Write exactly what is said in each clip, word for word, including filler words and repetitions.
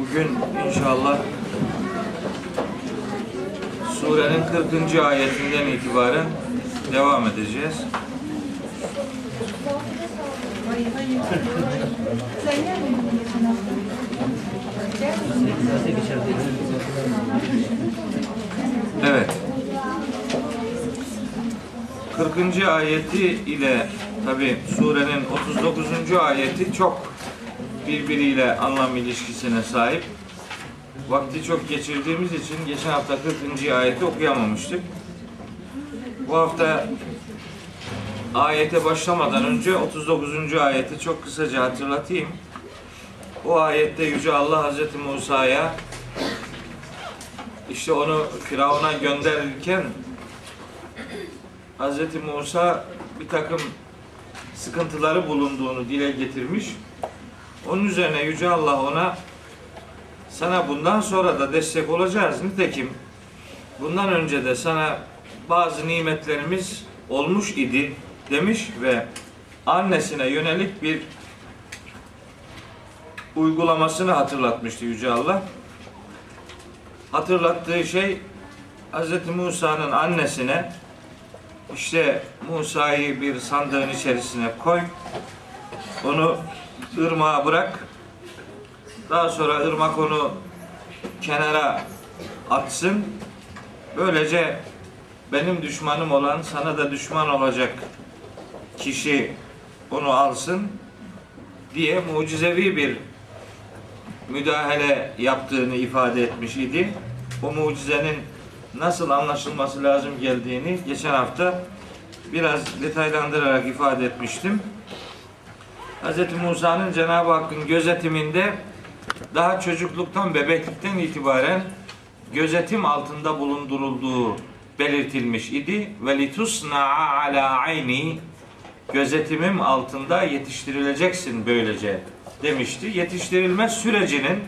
Bugün inşallah surenin kırkıncı ayetinden itibaren devam edeceğiz. Evet. kırkıncı ayeti ile tabi surenin otuz dokuzuncu ayeti çok birbiriyle anlam ilişkisine sahip. Vakti çok geçirdiğimiz için geçen hafta kırkıncı ayeti okuyamamıştık. Bu hafta ayete başlamadan önce otuz dokuzuncu ayeti çok kısaca hatırlatayım. O ayette Yüce Allah Hazreti Musa'ya işte onu Firavun'a gönderirken Hazreti Musa bir takım sıkıntıları bulunduğunu dile getirmiş. Onun üzerine Yüce Allah ona sana bundan sonra da destek olacağız. Nitekim bundan önce de sana bazı nimetlerimiz olmuş idi demiş ve annesine yönelik bir uygulamasını hatırlatmıştı Yüce Allah. Hatırlattığı şey Hz. Musa'nın annesine işte Musa'yı bir sandığın içerisine koy, onu ırmağa bırak, daha sonra ırmak onu kenara atsın, böylece benim düşmanım olan sana da düşman olacak kişi onu alsın diye mucizevi bir müdahale yaptığını ifade etmiş idi. O mucizenin nasıl anlaşılması lazım geldiğini geçen hafta biraz detaylandırarak ifade etmiştim. Hz. Musa'nın Cenab-ı Hakk'ın gözetiminde daha çocukluktan, bebeklikten itibaren gözetim altında bulundurulduğu belirtilmiş idi. Ve litusna'a ala ayni, gözetimim altında yetiştirileceksin böylece demişti. Yetiştirilme sürecinin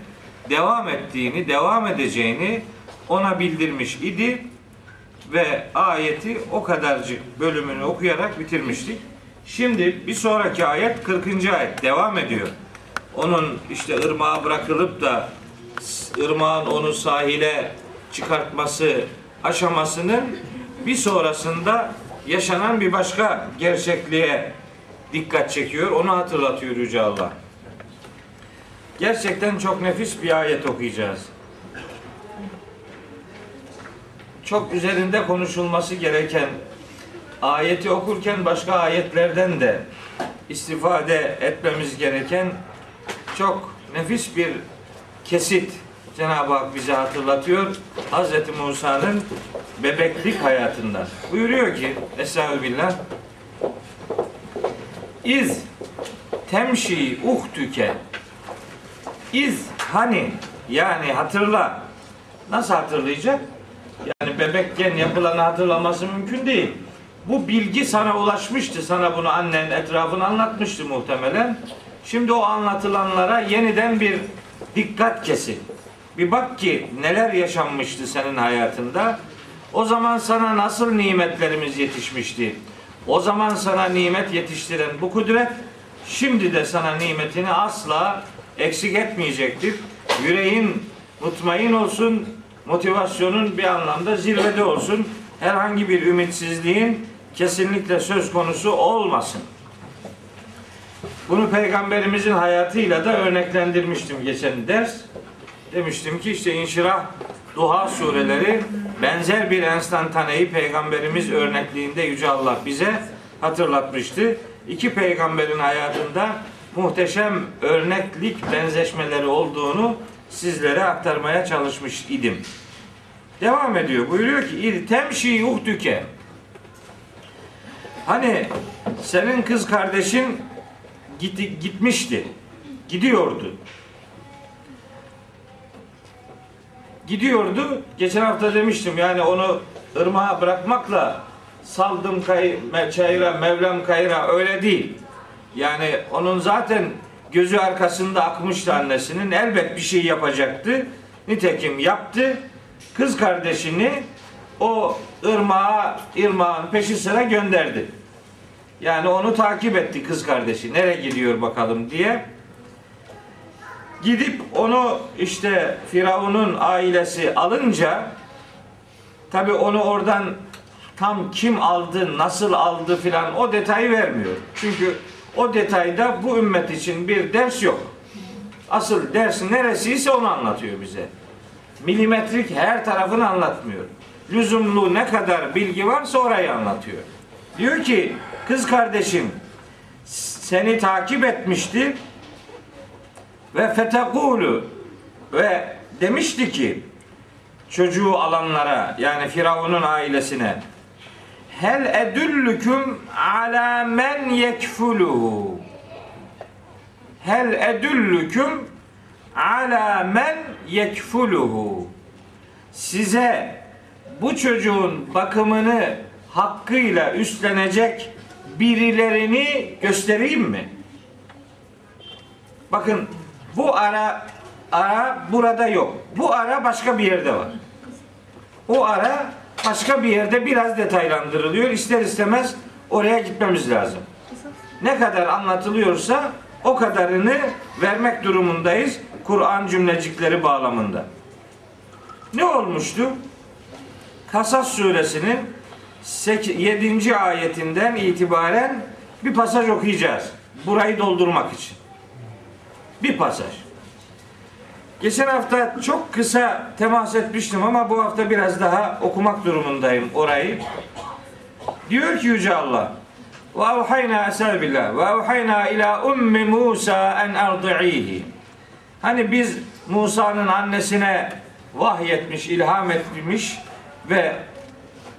devam ettiğini, devam edeceğini ona bildirmiş idi ve ayeti o kadarcık bölümünü okuyarak bitirmiştik. Şimdi bir sonraki ayet kırkıncı ayet devam ediyor. Onun işte ırmağa bırakılıp da ırmağın onu sahile çıkartması aşamasının bir sonrasında yaşanan bir başka gerçekliğe dikkat çekiyor. Onu hatırlatıyor Yüce Allah. Gerçekten çok nefis bir ayet okuyacağız. Çok üzerinde konuşulması gereken, ayeti okurken başka ayetlerden de istifade etmemiz gereken çok nefis bir kesit Cenab-ı Hak bize hatırlatıyor Hz. Musa'nın bebeklik hayatından. Buyuruyor ki Estağfirullah İz temşi uhtüke, İz hani, yani hatırla. Nasıl hatırlayacak? Yani bebekken yapılanı hatırlaması mümkün değil. Bu bilgi sana ulaşmıştı. Sana bunu annen etrafını anlatmıştı muhtemelen. Şimdi o anlatılanlara yeniden bir dikkat kesin. Bir bak ki neler yaşanmıştı senin hayatında. O zaman sana nasıl nimetlerimiz yetişmişti. O zaman sana nimet yetiştiren bu kudret şimdi de sana nimetini asla eksik etmeyecektir. Yüreğin mutmain olsun, motivasyonun bir anlamda zirvede olsun. Herhangi bir ümitsizliğin kesinlikle söz konusu olmasın. Bunu Peygamberimizin hayatıyla da örneklendirmiştim geçen ders. Demiştim ki işte İnşirah, Duha sureleri benzer bir enstantaneyi Peygamberimiz örnekliğinde Yüce Allah bize hatırlatmıştı. İki peygamberin hayatında muhteşem örneklik benzeşmeleri olduğunu sizlere aktarmaya çalışmış idim. Devam ediyor. Buyuruyor ki İl temşi uhtüke, hani senin kız kardeşin git, gitmişti. Gidiyordu. Gidiyordu. Geçen hafta demiştim yani onu ırmağa bırakmakla saldım kay, çayıra, Mevlam kayıra öyle değil. Yani onun zaten gözü arkasında akmıştı annesinin. Elbet bir şey yapacaktı. Nitekim yaptı. Kız kardeşini o ırmağa, ırmağın peşi sıra gönderdi. Yani onu takip etti kız kardeşi. Nereye gidiyor bakalım diye. Gidip onu işte Firavun'un ailesi alınca, tabi onu oradan tam kim aldı, nasıl aldı filan o detayı vermiyor. Çünkü o detayda bu ümmet için bir ders yok. Asıl ders neresiyse onu anlatıyor bize. Milimetrik her tarafını anlatmıyor. Lüzumlu ne kadar bilgi varsa orayı anlatıyor. Diyor ki kız kardeşim seni takip etmişti ve fetekulu ve demişti ki çocuğu alanlara, yani Firavun'un ailesine, hel edüllüküm ala men yekfuluhu, hel edüllüküm ala men yekfuluhu, size bu çocuğun bakımını hakkıyla üstlenecek birilerini göstereyim mi? Bakın bu ara ara burada yok. Bu ara başka bir yerde var. O ara başka bir yerde biraz detaylandırılıyor. İster istemez oraya gitmemiz lazım. Ne kadar anlatılıyorsa o kadarını vermek durumundayız Kur'an cümlecikleri bağlamında. Ne olmuştu? Kasas Suresinin yedinci ayetinden itibaren bir pasaj okuyacağız. Burayı doldurmak için. Bir pasaj. Geçen hafta çok kısa temas etmiştim ama bu hafta biraz daha okumak durumundayım orayı. Diyor ki Yüce Allah: "Ve avhayna esel billah ve avhayna ila ummi Musa en erdi'ihi." Hani biz Musa'nın annesine vahyetmiş, ilham etmiş ve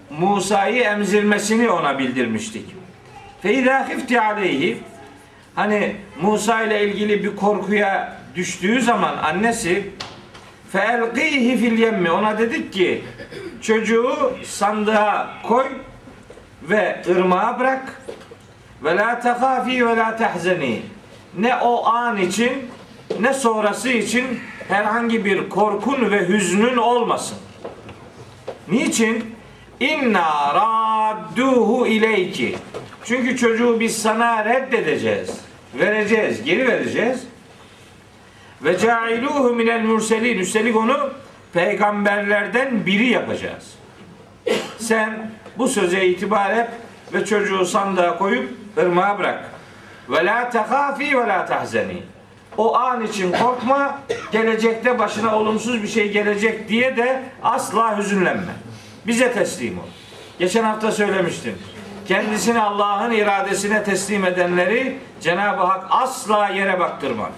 Musa'yı emzirmesini ona bildirmiştik. Fe izâ hifti aleyhi, hani Musa ile ilgili bir korkuya düştüğü zaman annesi, fe elqihi fil yemmi, ona dedik ki çocuğu sandığa koy ve ırmağa bırak, ve la tehâfî ve la tehzenî, ne o an için ne sonrası için herhangi bir korkun ve hüznün olmasın. Niçin? İnna radduhu ileyki, çünkü çocuğu biz sana reddedeceğiz, vereceğiz, geri vereceğiz. Ve cailuhu minel murselin, üstelik onu peygamberlerden biri yapacağız. Sen bu söze itibar et ve çocuğu sandığa koyup ırmağa bırak. Ve la tehâfî ve la tehzenî, o an için korkma, gelecekte başına olumsuz bir şey gelecek diye de asla hüzünlenme. Bize teslim ol. Geçen hafta söylemiştim. Kendisini Allah'ın iradesine teslim edenleri Cenab-ı Hak asla yere baktırmaz.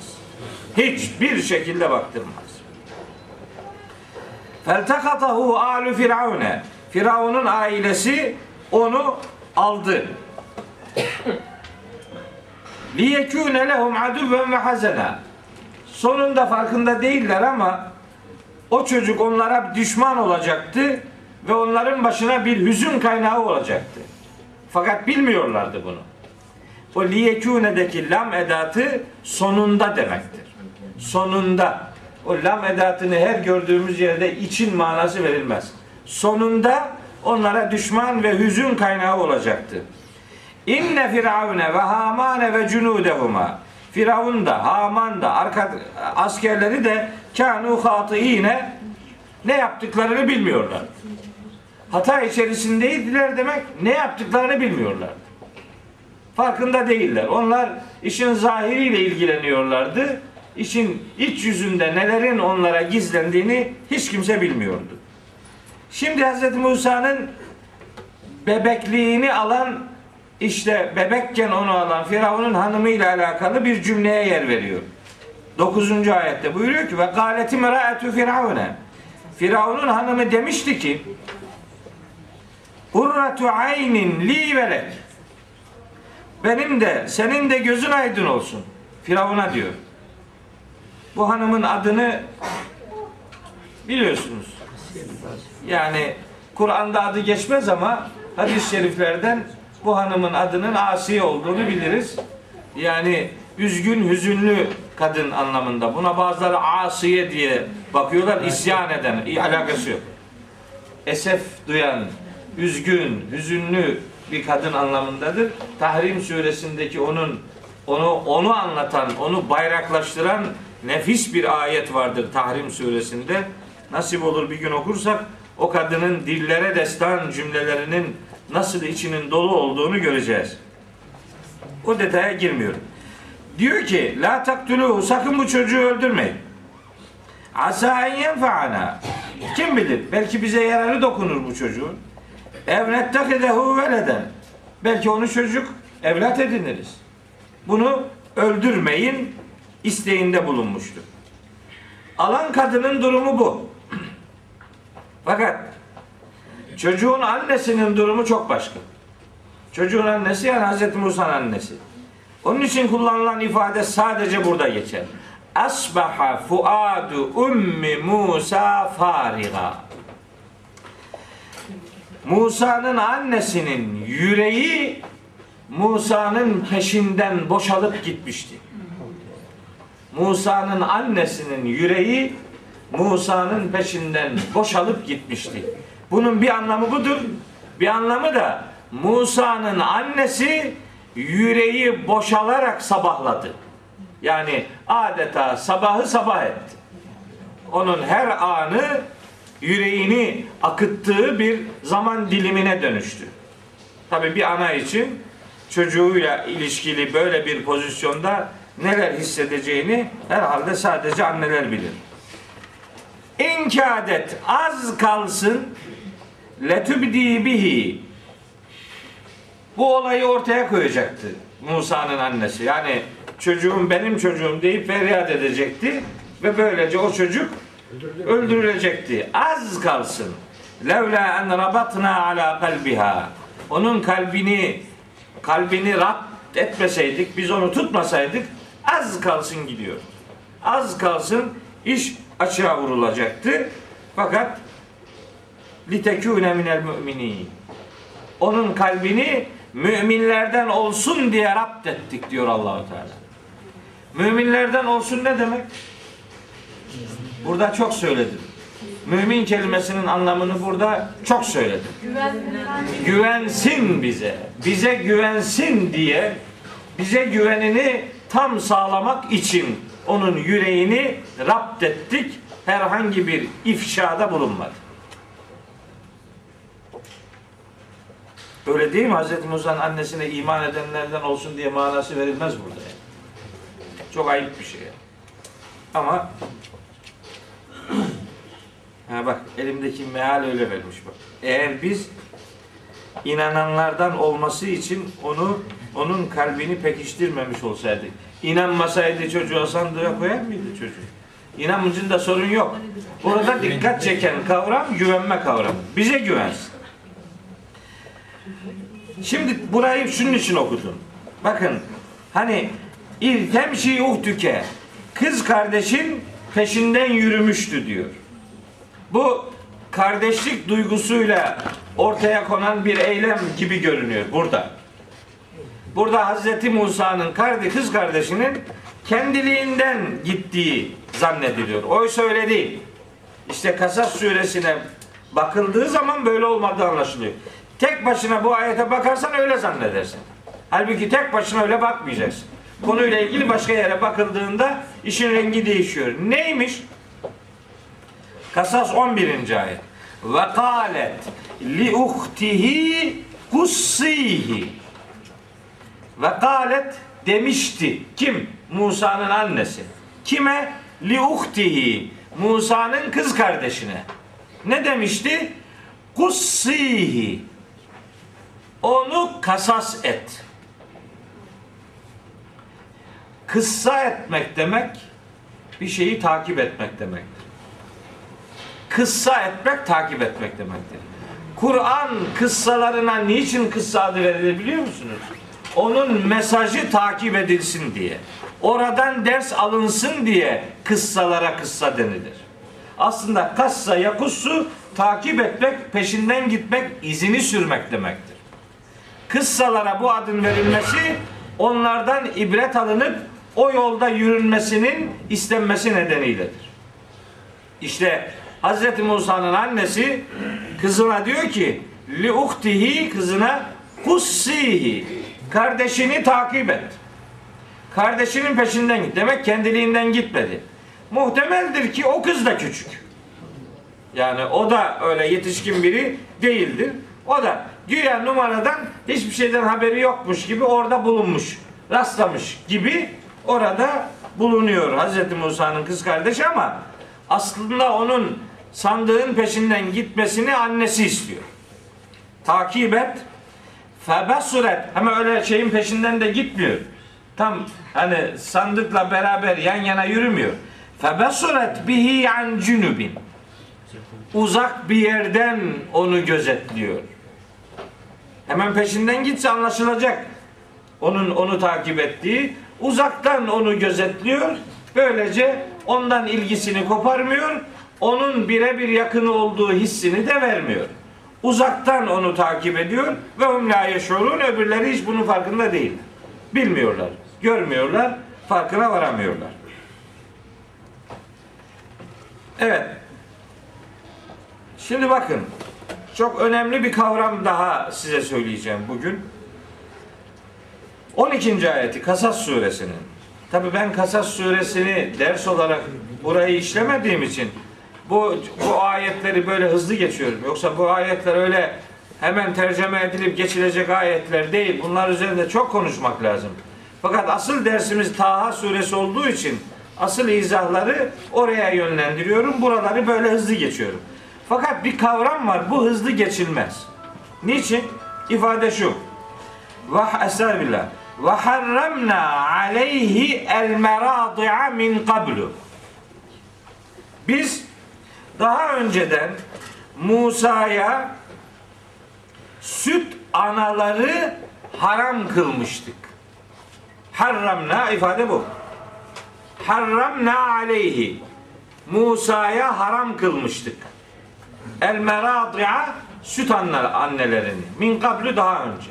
Hiçbir şekilde baktırmaz. Feltakatahu alu firavune, Firavun'un ailesi onu aldı. Liyekûne lehum aduvven ve hazena, sonunda farkında değiller ama o çocuk onlara düşman olacaktı ve onların başına bir hüzün kaynağı olacaktı. Fakat bilmiyorlardı bunu. O liyekûne'deki lam edatı sonunda demektir. Sonunda. O lam edatını her gördüğümüz yerde için manası verilmez. Sonunda onlara düşman ve hüzün kaynağı olacaktı. İnne firavune ve hamane ve cunudehuma, Firavun da Haman da arka, askerleri de kânû hâtiîne, ne yaptıklarını bilmiyorlar. Hata içerisindeydiler demek, ne yaptıklarını bilmiyorlar. Farkında değiller. Onlar işin zahiriyle ilgileniyorlardı. İşin iç yüzünde nelerin onlara gizlendiğini hiç kimse bilmiyordu. Şimdi Hazreti Musa'nın bebekliğini alan, işte bebekken onu alan Firavun'un hanımıyla alakalı bir cümleye yer veriyor. dokuzuncu ayette buyuruyor ki: "Ve galeti meraetü firavune." Firavun'un hanımı demişti ki: "Hurratu aynin li velek." Benim de senin de gözün aydın olsun. Firavun'a diyor. Bu hanımın adını biliyorsunuz. Yani Kur'an'da adı geçmez ama hadis-i şeriflerden bu hanımın adının Asiye olduğunu biliriz. Yani üzgün, hüzünlü kadın anlamında. Buna bazıları Asiye diye bakıyorlar. İsyan eden, alakası yok. Esef duyan, üzgün, hüzünlü bir kadın anlamındadır. Tahrim Suresindeki onun onu onu anlatan, onu bayraklaştıran nefis bir ayet vardır Tahrim Suresi'nde. Nasip olur bir gün okursak o kadının dillere destan cümlelerinin nasıl içinin dolu olduğunu göreceğiz. O detaya girmiyorum. Diyor ki la taktuluhu, sakın bu çocuğu öldürmeyin. Asa en faana. Kim bilir? Belki bize yararı dokunur bu çocuğun. Evnettekidehu veleden. Belki onu çocuk evlat ediniriz. Bunu öldürmeyin isteğinde bulunmuştu. Alan kadının durumu bu. Fakat çocuğun annesinin durumu çok başka. Çocuğun annesi yani Hazreti Musa'nın annesi. Onun için kullanılan ifade sadece burada geçer. Asbaha fuadu ummi Musa fariga. Musa'nın annesinin yüreği Musa'nın peşinden boşalıp gitmişti. Musa'nın annesinin yüreği Musa'nın peşinden boşalıp gitmişti. Bunun bir anlamı budur. Bir anlamı da Musa'nın annesi yüreği boşalarak sabahladı. Yani adeta sabahı sabah etti. Onun her anı yüreğini akıttığı bir zaman dilimine dönüştü. Tabii bir ana için çocuğuyla ilişkili böyle bir pozisyonda neler hissedeceğini herhalde sadece anneler bilir. İnkâdet, az kalsın letübdî bihi. Bu olayı ortaya koyacaktı Musa'nın annesi. Yani çocuğum benim çocuğum deyip feryat edecekti ve böylece o çocuk öldürülecekti. Az kalsın levlâ en rabatnâ alâ kalbiha. Onun kalbini kalbini rat etmeseydik, biz onu tutmasaydık az kalsın gidiyor. Az kalsın iş açığa vurulacaktı. Fakat litekûne minel mü'minîn. Onun kalbini müminlerden olsun diye rapt ettik diyor Allah-u Teala. Müminlerden olsun ne demek? Burada çok söyledim. Mümin kelimesinin anlamını burada çok söyledim. Güvensin bize. Bize güvensin diye, bize güvenini tam sağlamak için onun yüreğini rapt ettik. Herhangi bir ifşada bulunmadı. Öyle değil mi? Hazreti Musa'nın annesine iman edenlerden olsun diye manası verilmez burada. Yani. Çok ayıp bir şey. Yani. Ama ha bak elimdeki meal öyle vermiş bak. Eğer biz inananlardan olması için onu onun kalbini pekiştirmemiş olsaydık, inanmasaydı çocuğa sandığa koyar mıydı çocuk? İnancında sorun yok. Orada dikkat çeken kavram güvenme kavramı. Bize güvensin. Şimdi burayı şunun için okudum. Bakın hani İrtemşi uhtüke, kız kardeşin peşinden yürümüştü diyor. Bu kardeşlik duygusuyla ortaya konan bir eylem gibi görünüyor burada. Burada Hazreti Musa'nın kardeş, kız kardeşinin kendiliğinden gittiği zannediliyor. Oysa öyle değil. İşte Kasas suresine bakıldığı zaman böyle olmadığı anlaşılıyor. Tek başına bu ayete bakarsan öyle zannedersin. Halbuki tek başına öyle bakmayacaksın. Konuyla ilgili başka yere bakıldığında işin rengi değişiyor. Neymiş? Kasas on birinci ayet. Ve kâlet li uhtihi kussihi. Ve kâlet demişti. Kim? Musa'nın annesi. Kime? Li uhtihi. Musa'nın kız kardeşine. Ne demişti? Kussihi. Onu kasas et. Kıssa etmek demek, bir şeyi takip etmek demektir. Kıssa etmek, takip etmek demektir. Kur'an kıssalarına niçin kıssa adı verilir biliyor musunuz? Onun mesajı takip edilsin diye. Oradan ders alınsın diye kıssalara kıssa denilir. Aslında kassa yakussu, takip etmek, peşinden gitmek, izini sürmek demektir. Kıssalara bu adın verilmesi, onlardan ibret alınıp o yolda yürünmesinin istenmesi nedeniyledir. İşte Hazreti Musa'nın annesi kızına diyor ki li uhtihi, kızına kussihi, kardeşini takip et. Kardeşinin peşinden git. Demek kendiliğinden gitmedi. Muhtemeldir ki o kız da küçük. Yani o da öyle yetişkin biri değildir. O da güya numaradan hiçbir şeyden haberi yokmuş gibi orada bulunmuş. Rastlamış gibi orada bulunuyor Hazreti Musa'nın kız kardeşi, ama aslında onun sandığın peşinden gitmesini annesi istiyor. Takip et. Febasuret. Ama öyle şeyin peşinden de gitmiyor. Tam hani sandıkla beraber yan yana yürümüyor. Febasuret bihi an cünubin. Uzak bir yerden onu gözetliyor. Hemen peşinden gitse anlaşılacak onun onu takip ettiği. Uzaktan onu gözetliyor. Böylece ondan ilgisini koparmıyor. Onun birebir yakını olduğu hissini de vermiyor. Uzaktan onu takip ediyor ve hum la yeşurun, öbürleri hiç bunun farkında değil. Bilmiyorlar, görmüyorlar, farkına varamıyorlar. Evet. Şimdi bakın, çok önemli bir kavram daha size söyleyeceğim bugün. on ikinci ayeti Kasas Suresinin. Tabii ben Kasas Suresini ders olarak burayı işlemediğim için bu bu ayetleri böyle hızlı geçiyorum. Yoksa bu ayetler öyle hemen tercüme edilip geçilecek ayetler değil. Bunlar üzerinde çok konuşmak lazım. Fakat asıl dersimiz Taha Suresi olduğu için asıl izahları oraya yönlendiriyorum. Buraları böyle hızlı geçiyorum. Fakat bir kavram var. Bu hızlı geçilmez. Niçin? İfade şu. Vah eser billah. Ve harramna aleyhi el meradi'a min qablu. Biz daha önceden Musa'ya süt anaları haram kılmıştık. Harramna ifade bu. Harramna aleyhi. Musa'ya haram kılmıştık. El meradi'a süt annelerini. Min kablu daha önce.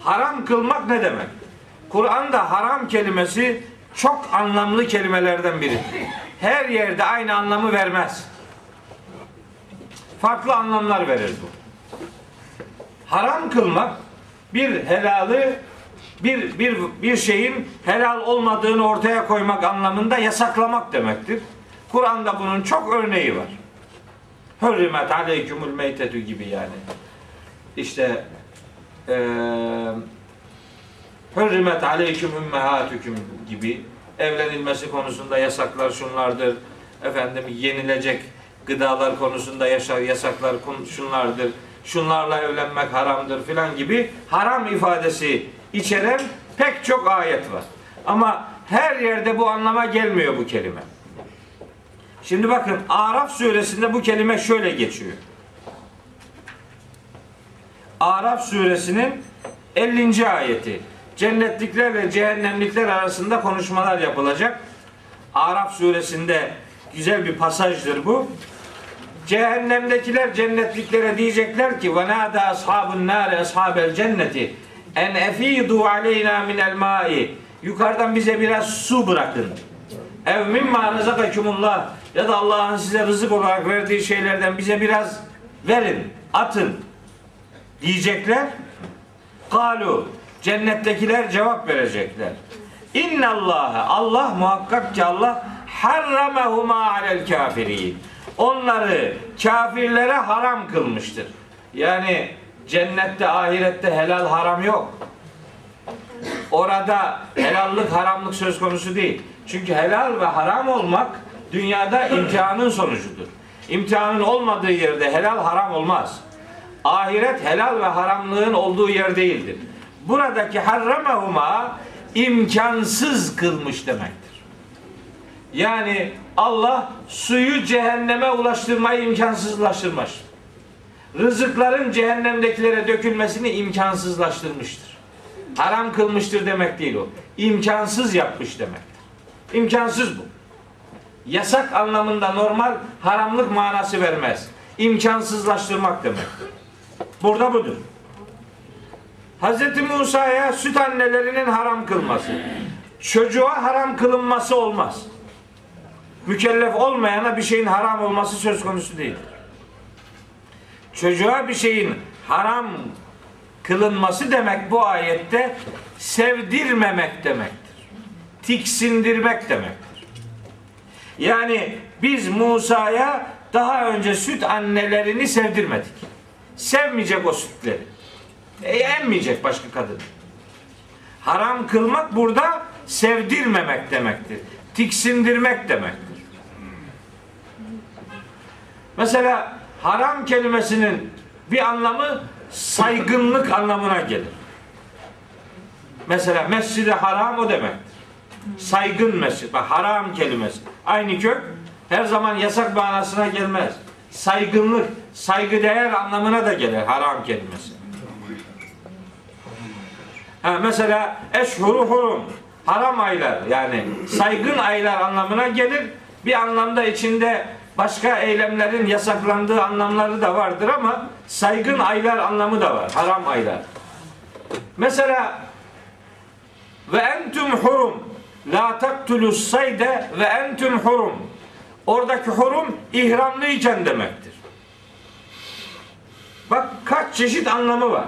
Haram kılmak ne demek? Kur'an'da haram kelimesi çok anlamlı kelimelerden biri. Her yerde aynı anlamı vermez. Farklı anlamlar verir bu. Haram kılmak bir helalı bir bir bir şeyin helal olmadığını ortaya koymak anlamında yasaklamak demektir. Kur'an'da bunun çok örneği var. Hürrimet aleykümül meytetü gibi yani. İşte Hürrimet aleyküm ümmehâtüküm gibi evlenilmesi konusunda yasaklar şunlardır. Efendim yenilecek gıdalar konusunda yaşar yasaklar şunlardır. Şunlarla evlenmek haramdır filan gibi haram ifadesi içeren pek çok ayet var. Ama her yerde bu anlama gelmiyor bu kelime. Şimdi bakın Araf suresinde bu kelime şöyle geçiyor. Araf suresinin ellinci ayeti. Cennetliklerle cehennemlikler arasında konuşmalar yapılacak. Araf suresinde güzel bir pasajdır bu. Cehennemdekiler cennetliklere diyecekler ki: "Ve nâdâ ashabun nâr ashabel cenneti en efîdû aleyna minel mâi." Yukarıdan bize biraz su bırakın. "Ev mimmâ rızakakumullah." Ya da Allah'ın size rızık olarak verdiği şeylerden bize biraz verin, atın diyecekler. Kalu, cennettekiler cevap verecekler. İnnallâhe, Allah muhakkak ki Allah harramehuma alel kafiri. Onları kafirlere haram kılmıştır. Yani cennette, ahirette helal haram yok. Orada helallık, haramlık söz konusu değil. Çünkü helal ve haram olmak dünyada imtihanın sonucudur. İmtihanın olmadığı yerde helal haram olmaz. Ahiret helal ve haramlığın olduğu yer değildir. Buradaki harramehuma imkansız kılmış demektir. Yani Allah suyu cehenneme ulaştırmayı imkansızlaştırmış. Rızıkların cehennemdekilere dökülmesini imkansızlaştırmıştır. Haram kılmıştır demek değil o. İmkansız yapmış demektir. İmkansız bu. Yasak anlamında normal haramlık manası vermez. İmkansızlaştırmak demektir. Burada budur. Hazreti Musa'ya süt annelerinin haram kılması. Çocuğa haram kılınması olmaz. Mükellef olmayana bir şeyin haram olması söz konusu değildir. Çocuğa bir şeyin haram kılınması demek bu ayette sevdirmemek demektir. Tiksindirmek demektir. Yani biz Musa'ya daha önce süt annelerini sevdirmedik. Sevmeyecek o sütleri. E, emmeyecek başka kadın. Haram kılmak burada sevdirmemek demektir. Tiksindirmek demektir. Mesela haram kelimesinin bir anlamı saygınlık anlamına gelir. Mesela mescid-i haram o demektir. Saygın mescid. Bak, haram kelimesi. Aynı kök her zaman yasak manasına gelmez. Saygınlık, saygıdeğer anlamına da gelir haram kelimesi. Ha, mesela eşhuru hurum, haram aylar, yani saygın aylar anlamına gelir. Bir anlamda içinde başka eylemlerin yasaklandığı anlamları da vardır ama saygın aylar anlamı da var. Haram aylar. Mesela ve entüm hurum la taktulus sayde ve entüm hurum. Oradaki hurum ihramlıyken demektir. Bak, kaç çeşit anlamı var.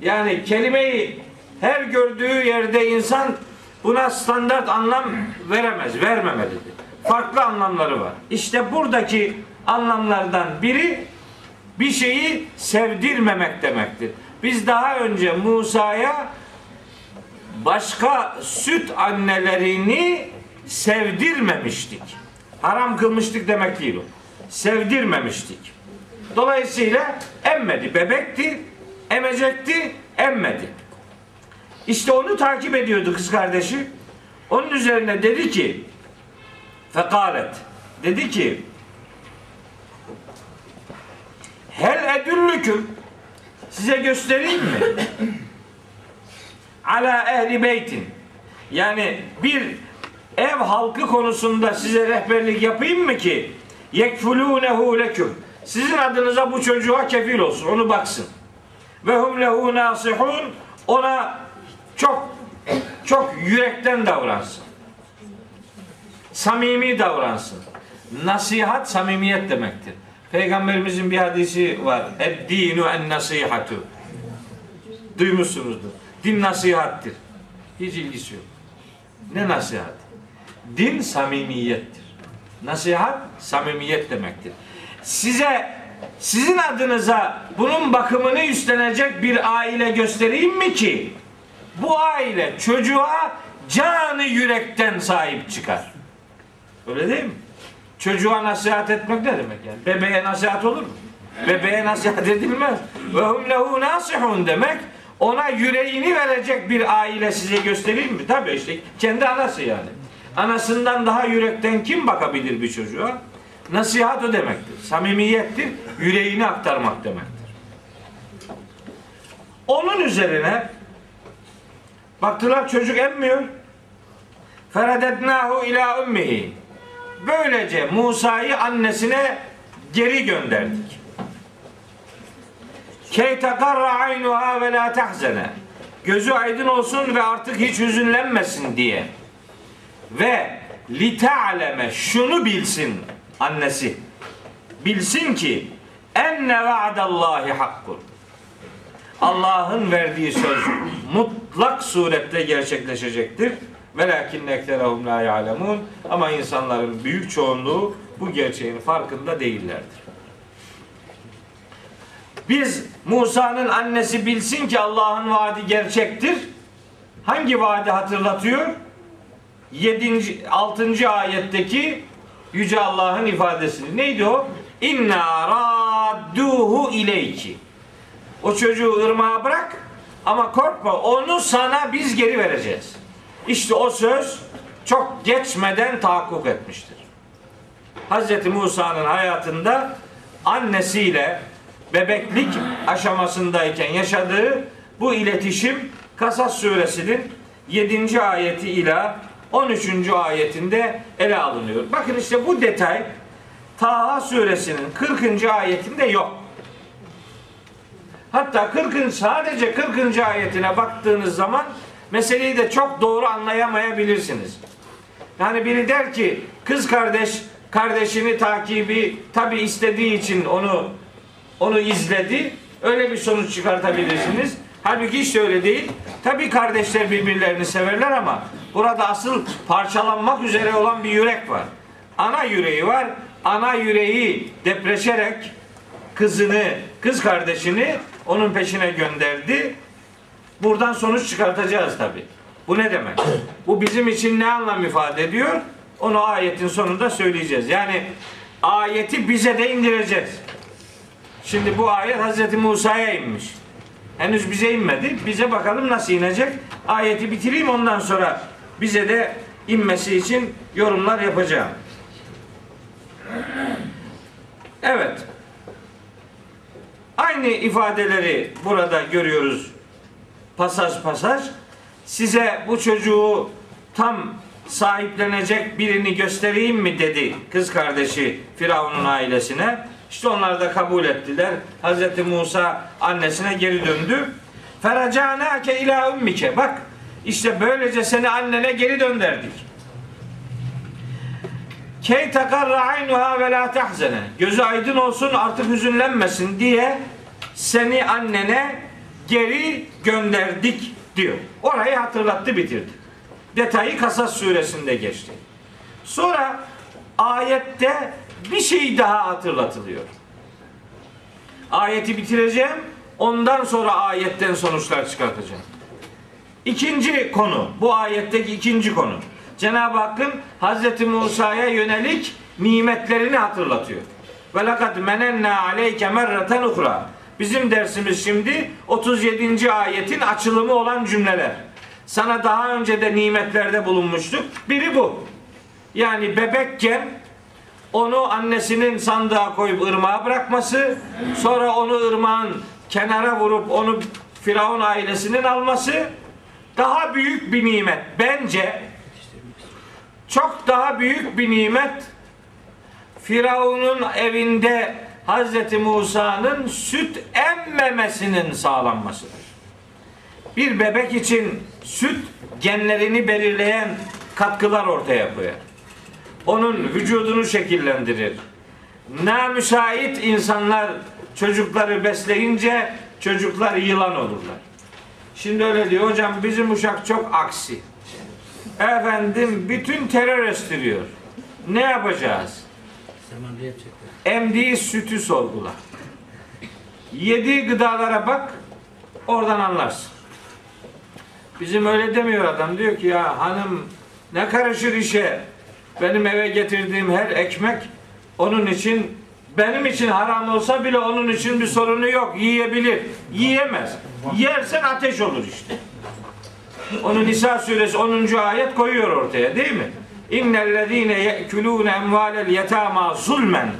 Yani kelimeyi her gördüğü yerde insan buna standart anlam veremez, vermemelidir. Farklı anlamları var. İşte buradaki anlamlardan biri bir şeyi sevdirmemek demektir. Biz daha önce Musa'ya başka süt annelerini sevdirmemiştik. Haram kılmıştık demek değil o. Sevdirmemiştik. Dolayısıyla emmedi. Bebekti, emecekti, emmedi. İşte onu takip ediyordu kız kardeşi. Onun üzerine dedi ki fekalet. Dedi ki hel edüllüküm, size göstereyim mi? Ala ehli beytin. Yani bir ev halkı konusunda size rehberlik yapayım mı ki yekfulunehu leküm. Sizin adınıza bu çocuğa kefil olsun. Onu baksın. Ve hum lehu nasihun. Ona çok çok yürekten davransın. Samimi davransın. Nasihat samimiyet demektir. Peygamberimizin bir hadisi var. Ed-dinu en-nasihatu. Duymuşsunuzdur. Din nasihattir. Hiç ilgisi yok. Ne nasihat? Din samimiyettir. Nasihat samimiyet demektir. Size, sizin adınıza bunun bakımını üstlenecek bir aile göstereyim mi ki bu aile çocuğa canı yürekten sahip çıkar. Öyle değil mi? Çocuğa nasihat etmek ne demek yani? Bebeğe nasihat olur mu? Bebeğe nasihat edilmez. Ve hum lehu nasihun demek, ona yüreğini verecek bir aile size göstereyim mi? Tabii işte kendi anası yani. Anasından daha yürekten kim bakabilir bir çocuğa? Nasihat o demektir. Samimiyettir. Yüreğini aktarmak demektir. Onun üzerine baktılar çocuk emmiyor. Feredetnahu ila ummihi. Böylece Musa'yı annesine geri gönderdik. Key takarra aynuha ve la tahzene. Gözü aydın olsun ve artık hiç hüzünlenmesin diye. Ve li ta'leme, şunu bilsin annesi. Bilsin ki enne va'dallahi hakkun. Allah'ın verdiği söz mutlak surette gerçekleşecektir. Velakinne ekserahum la ya'lemun. Ama insanların büyük çoğunluğu bu gerçeğin farkında değillerdir. Biz Musa'nın annesi bilsin ki Allah'ın vaadi gerçektir. Hangi vaadi hatırlatıyor? yedinci altıncı ayetteki Yüce Allah'ın ifadesini. Neydi o? İnna radduhu ileyki. O çocuğu ırmağa bırak ama korkma, onu sana biz geri vereceğiz. İşte o söz çok geçmeden tahakkuk etmiştir. Hazreti Musa'nın hayatında annesiyle bebeklik aşamasındayken yaşadığı bu iletişim Kasas Suresi'nin yedinci ayeti ila on üçüncü ayetinde ele alınıyor. Bakın işte bu detay Taha Suresi'nin kırkıncı ayetinde yok. Hatta kırkıncı sadece kırkıncı ayetine baktığınız zaman meseleyi de çok doğru anlayamayabilirsiniz. Yani biri der ki kız kardeş kardeşini takibi tabii istediği için onu onu izledi. Öyle bir sonuç çıkartabilirsiniz. Halbuki hiç de öyle değil. Tabii kardeşler birbirlerini severler ama burada asıl parçalanmak üzere olan bir yürek var. Ana yüreği var. Ana yüreği depreşerek kızını, kız kardeşini onun peşine gönderdi. Buradan sonuç çıkartacağız tabii. Bu ne demek? Bu bizim için ne anlam ifade ediyor? Onu ayetin sonunda söyleyeceğiz. Yani ayeti bize de indireceğiz. Şimdi bu ayet Hazreti Musa'ya inmiş. Henüz bize inmedi. Bize bakalım nasıl inecek? Ayeti bitireyim, ondan sonra bize de inmesi için yorumlar yapacağım. Evet. Aynı ifadeleri burada görüyoruz. Pasaj pasaj. Size bu çocuğu tam sahiplenecek birini göstereyim mi dedi kız kardeşi Firavun'un ailesine. İşte onlar da kabul ettiler. Hazreti Musa annesine geri döndü. Feracânâke ilâ ümmike. Bak işte böylece seni annene geri dönderdik. Key takarra aynuha ve la tahzene. Gözü aydın olsun, artık hüzünlenmesin diye seni annene geri gönderdik diyor. Orayı hatırlattı, bitirdi. Detayı Kasas suresinde geçti. Sonra ayette bir şey daha hatırlatılıyor. Ayeti bitireceğim. Ondan sonra ayetten sonuçlar çıkartacağım. İkinci konu. Bu ayetteki ikinci konu. Cenab-ı Hakk'ın Hazreti Musa'ya yönelik nimetlerini hatırlatıyor. Ve lekad menenna aleyke merraten uhra. Bizim dersimiz şimdi otuz yedinci ayetin açılımı olan cümleler. Sana daha önce de nimetlerde bulunmuştuk. Biri bu. Yani bebekken onu annesinin sandığa koyup ırmağa bırakması, sonra onu ırmağın kenara vurup onu Firavun ailesinin alması daha büyük bir nimet. Bence çok daha büyük bir nimet Firavun'un evinde Hazreti Musa'nın süt emmemesinin sağlanmasıdır. Bir bebek için süt genlerini belirleyen katkılar ortaya koyar. Onun vücudunu şekillendirir. Namüsait insanlar çocukları besleyince çocuklar yılan olurlar. Şimdi öyle diyor hocam, bizim uşak çok aksi. Efendim bütün terör estiriyor. Ne yapacağız? Emdiği sütü sorgula. Yediği gıdalara bak, oradan anlarsın. Bizim öyle demiyor adam. Diyor ki ya hanım ne karışır işe. Benim eve getirdiğim her ekmek onun için, benim için haram olsa bile onun için bir sorunu yok. Yiyebilir. Yiyemez. Yersen ateş olur işte. Onu Nisa Suresi onuncu ayet koyuyor ortaya, değil mi? İnnellezîne ye'kulûne emvâlel yetâmâ zulmen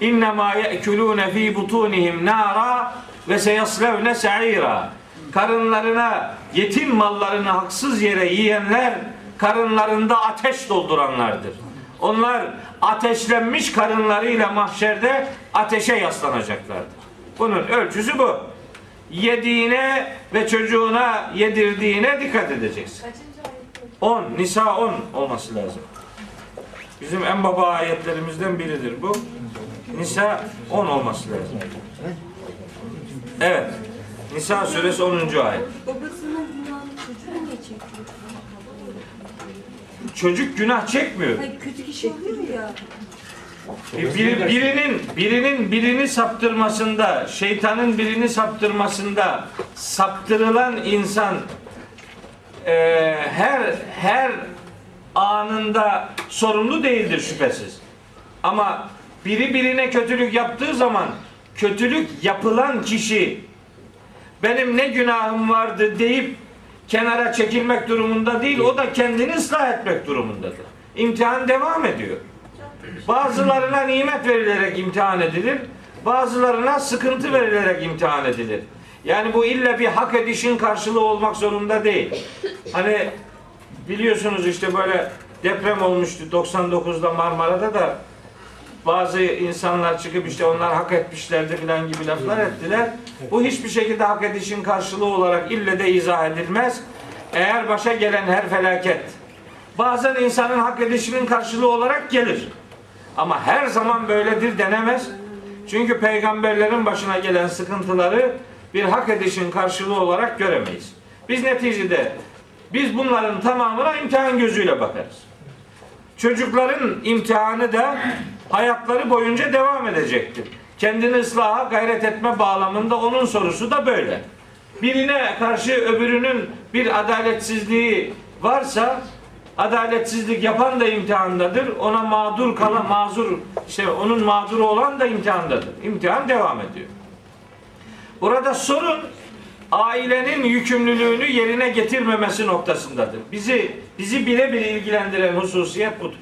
innemâ ye'kulûne fî butûnihim nâra ve seyaslevne se'îrâ. Karınlarına yetim mallarını haksız yere yiyenler karınlarında ateş dolduranlardır. Onlar ateşlenmiş karınlarıyla mahşerde ateşe yaslanacaklardır. Bunun ölçüsü bu. Yediğine ve çocuğuna yedirdiğine dikkat edeceksin. on, Nisa on olması lazım. Bizim en baba ayetlerimizden biridir bu. Nisa on olması lazım. Evet. Nisa suresi onuncu ayet. Çocuk günah çekmiyor. Hayır, kötü kişi oluyor ya. Bir, birinin birinin birini saptırmasında, şeytanın birini saptırmasında saptırılan insan e, her her anında sorumlu değildir şüphesiz. Ama biri birine kötülük yaptığı zaman kötülük yapılan kişi benim ne günahım vardı deyip kenara çekilmek durumunda değil, o da kendini ıslah etmek durumundadır. İmtihan devam ediyor. Bazılarına nimet verilerek imtihan edilir, bazılarına sıkıntı verilerek imtihan edilir. Yani bu illa bir hak edişin karşılığı olmak zorunda değil. Hani biliyorsunuz işte böyle deprem olmuştu doksan dokuzda Marmara'da da bazı insanlar çıkıp işte onlar hak etmişlerdi filan gibi laflar ettiler. Bu hiçbir şekilde hak edişin karşılığı olarak ille de izah edilmez. Eğer başa gelen her felaket bazen insanın hak edişinin karşılığı olarak gelir. Ama her zaman böyledir denemez. Çünkü peygamberlerin başına gelen sıkıntıları bir hak edişin karşılığı olarak göremeyiz. Biz neticede biz bunların tamamına imtihan gözüyle bakarız. Çocukların imtihanı da hayatları boyunca devam edecektir. Kendini ıslaha gayret etme bağlamında onun sorusu da böyle. Birine karşı öbürünün bir adaletsizliği varsa adaletsizlik yapan da imtihandadır. Ona mağdur kalan, mazur, işte onun mağduru olan da imtihandadır. İmtihan devam ediyor. Burada sorun ailenin yükümlülüğünü yerine getirmemesi noktasındadır. Bizi bizi birebir ilgilendiren hususiyet budur.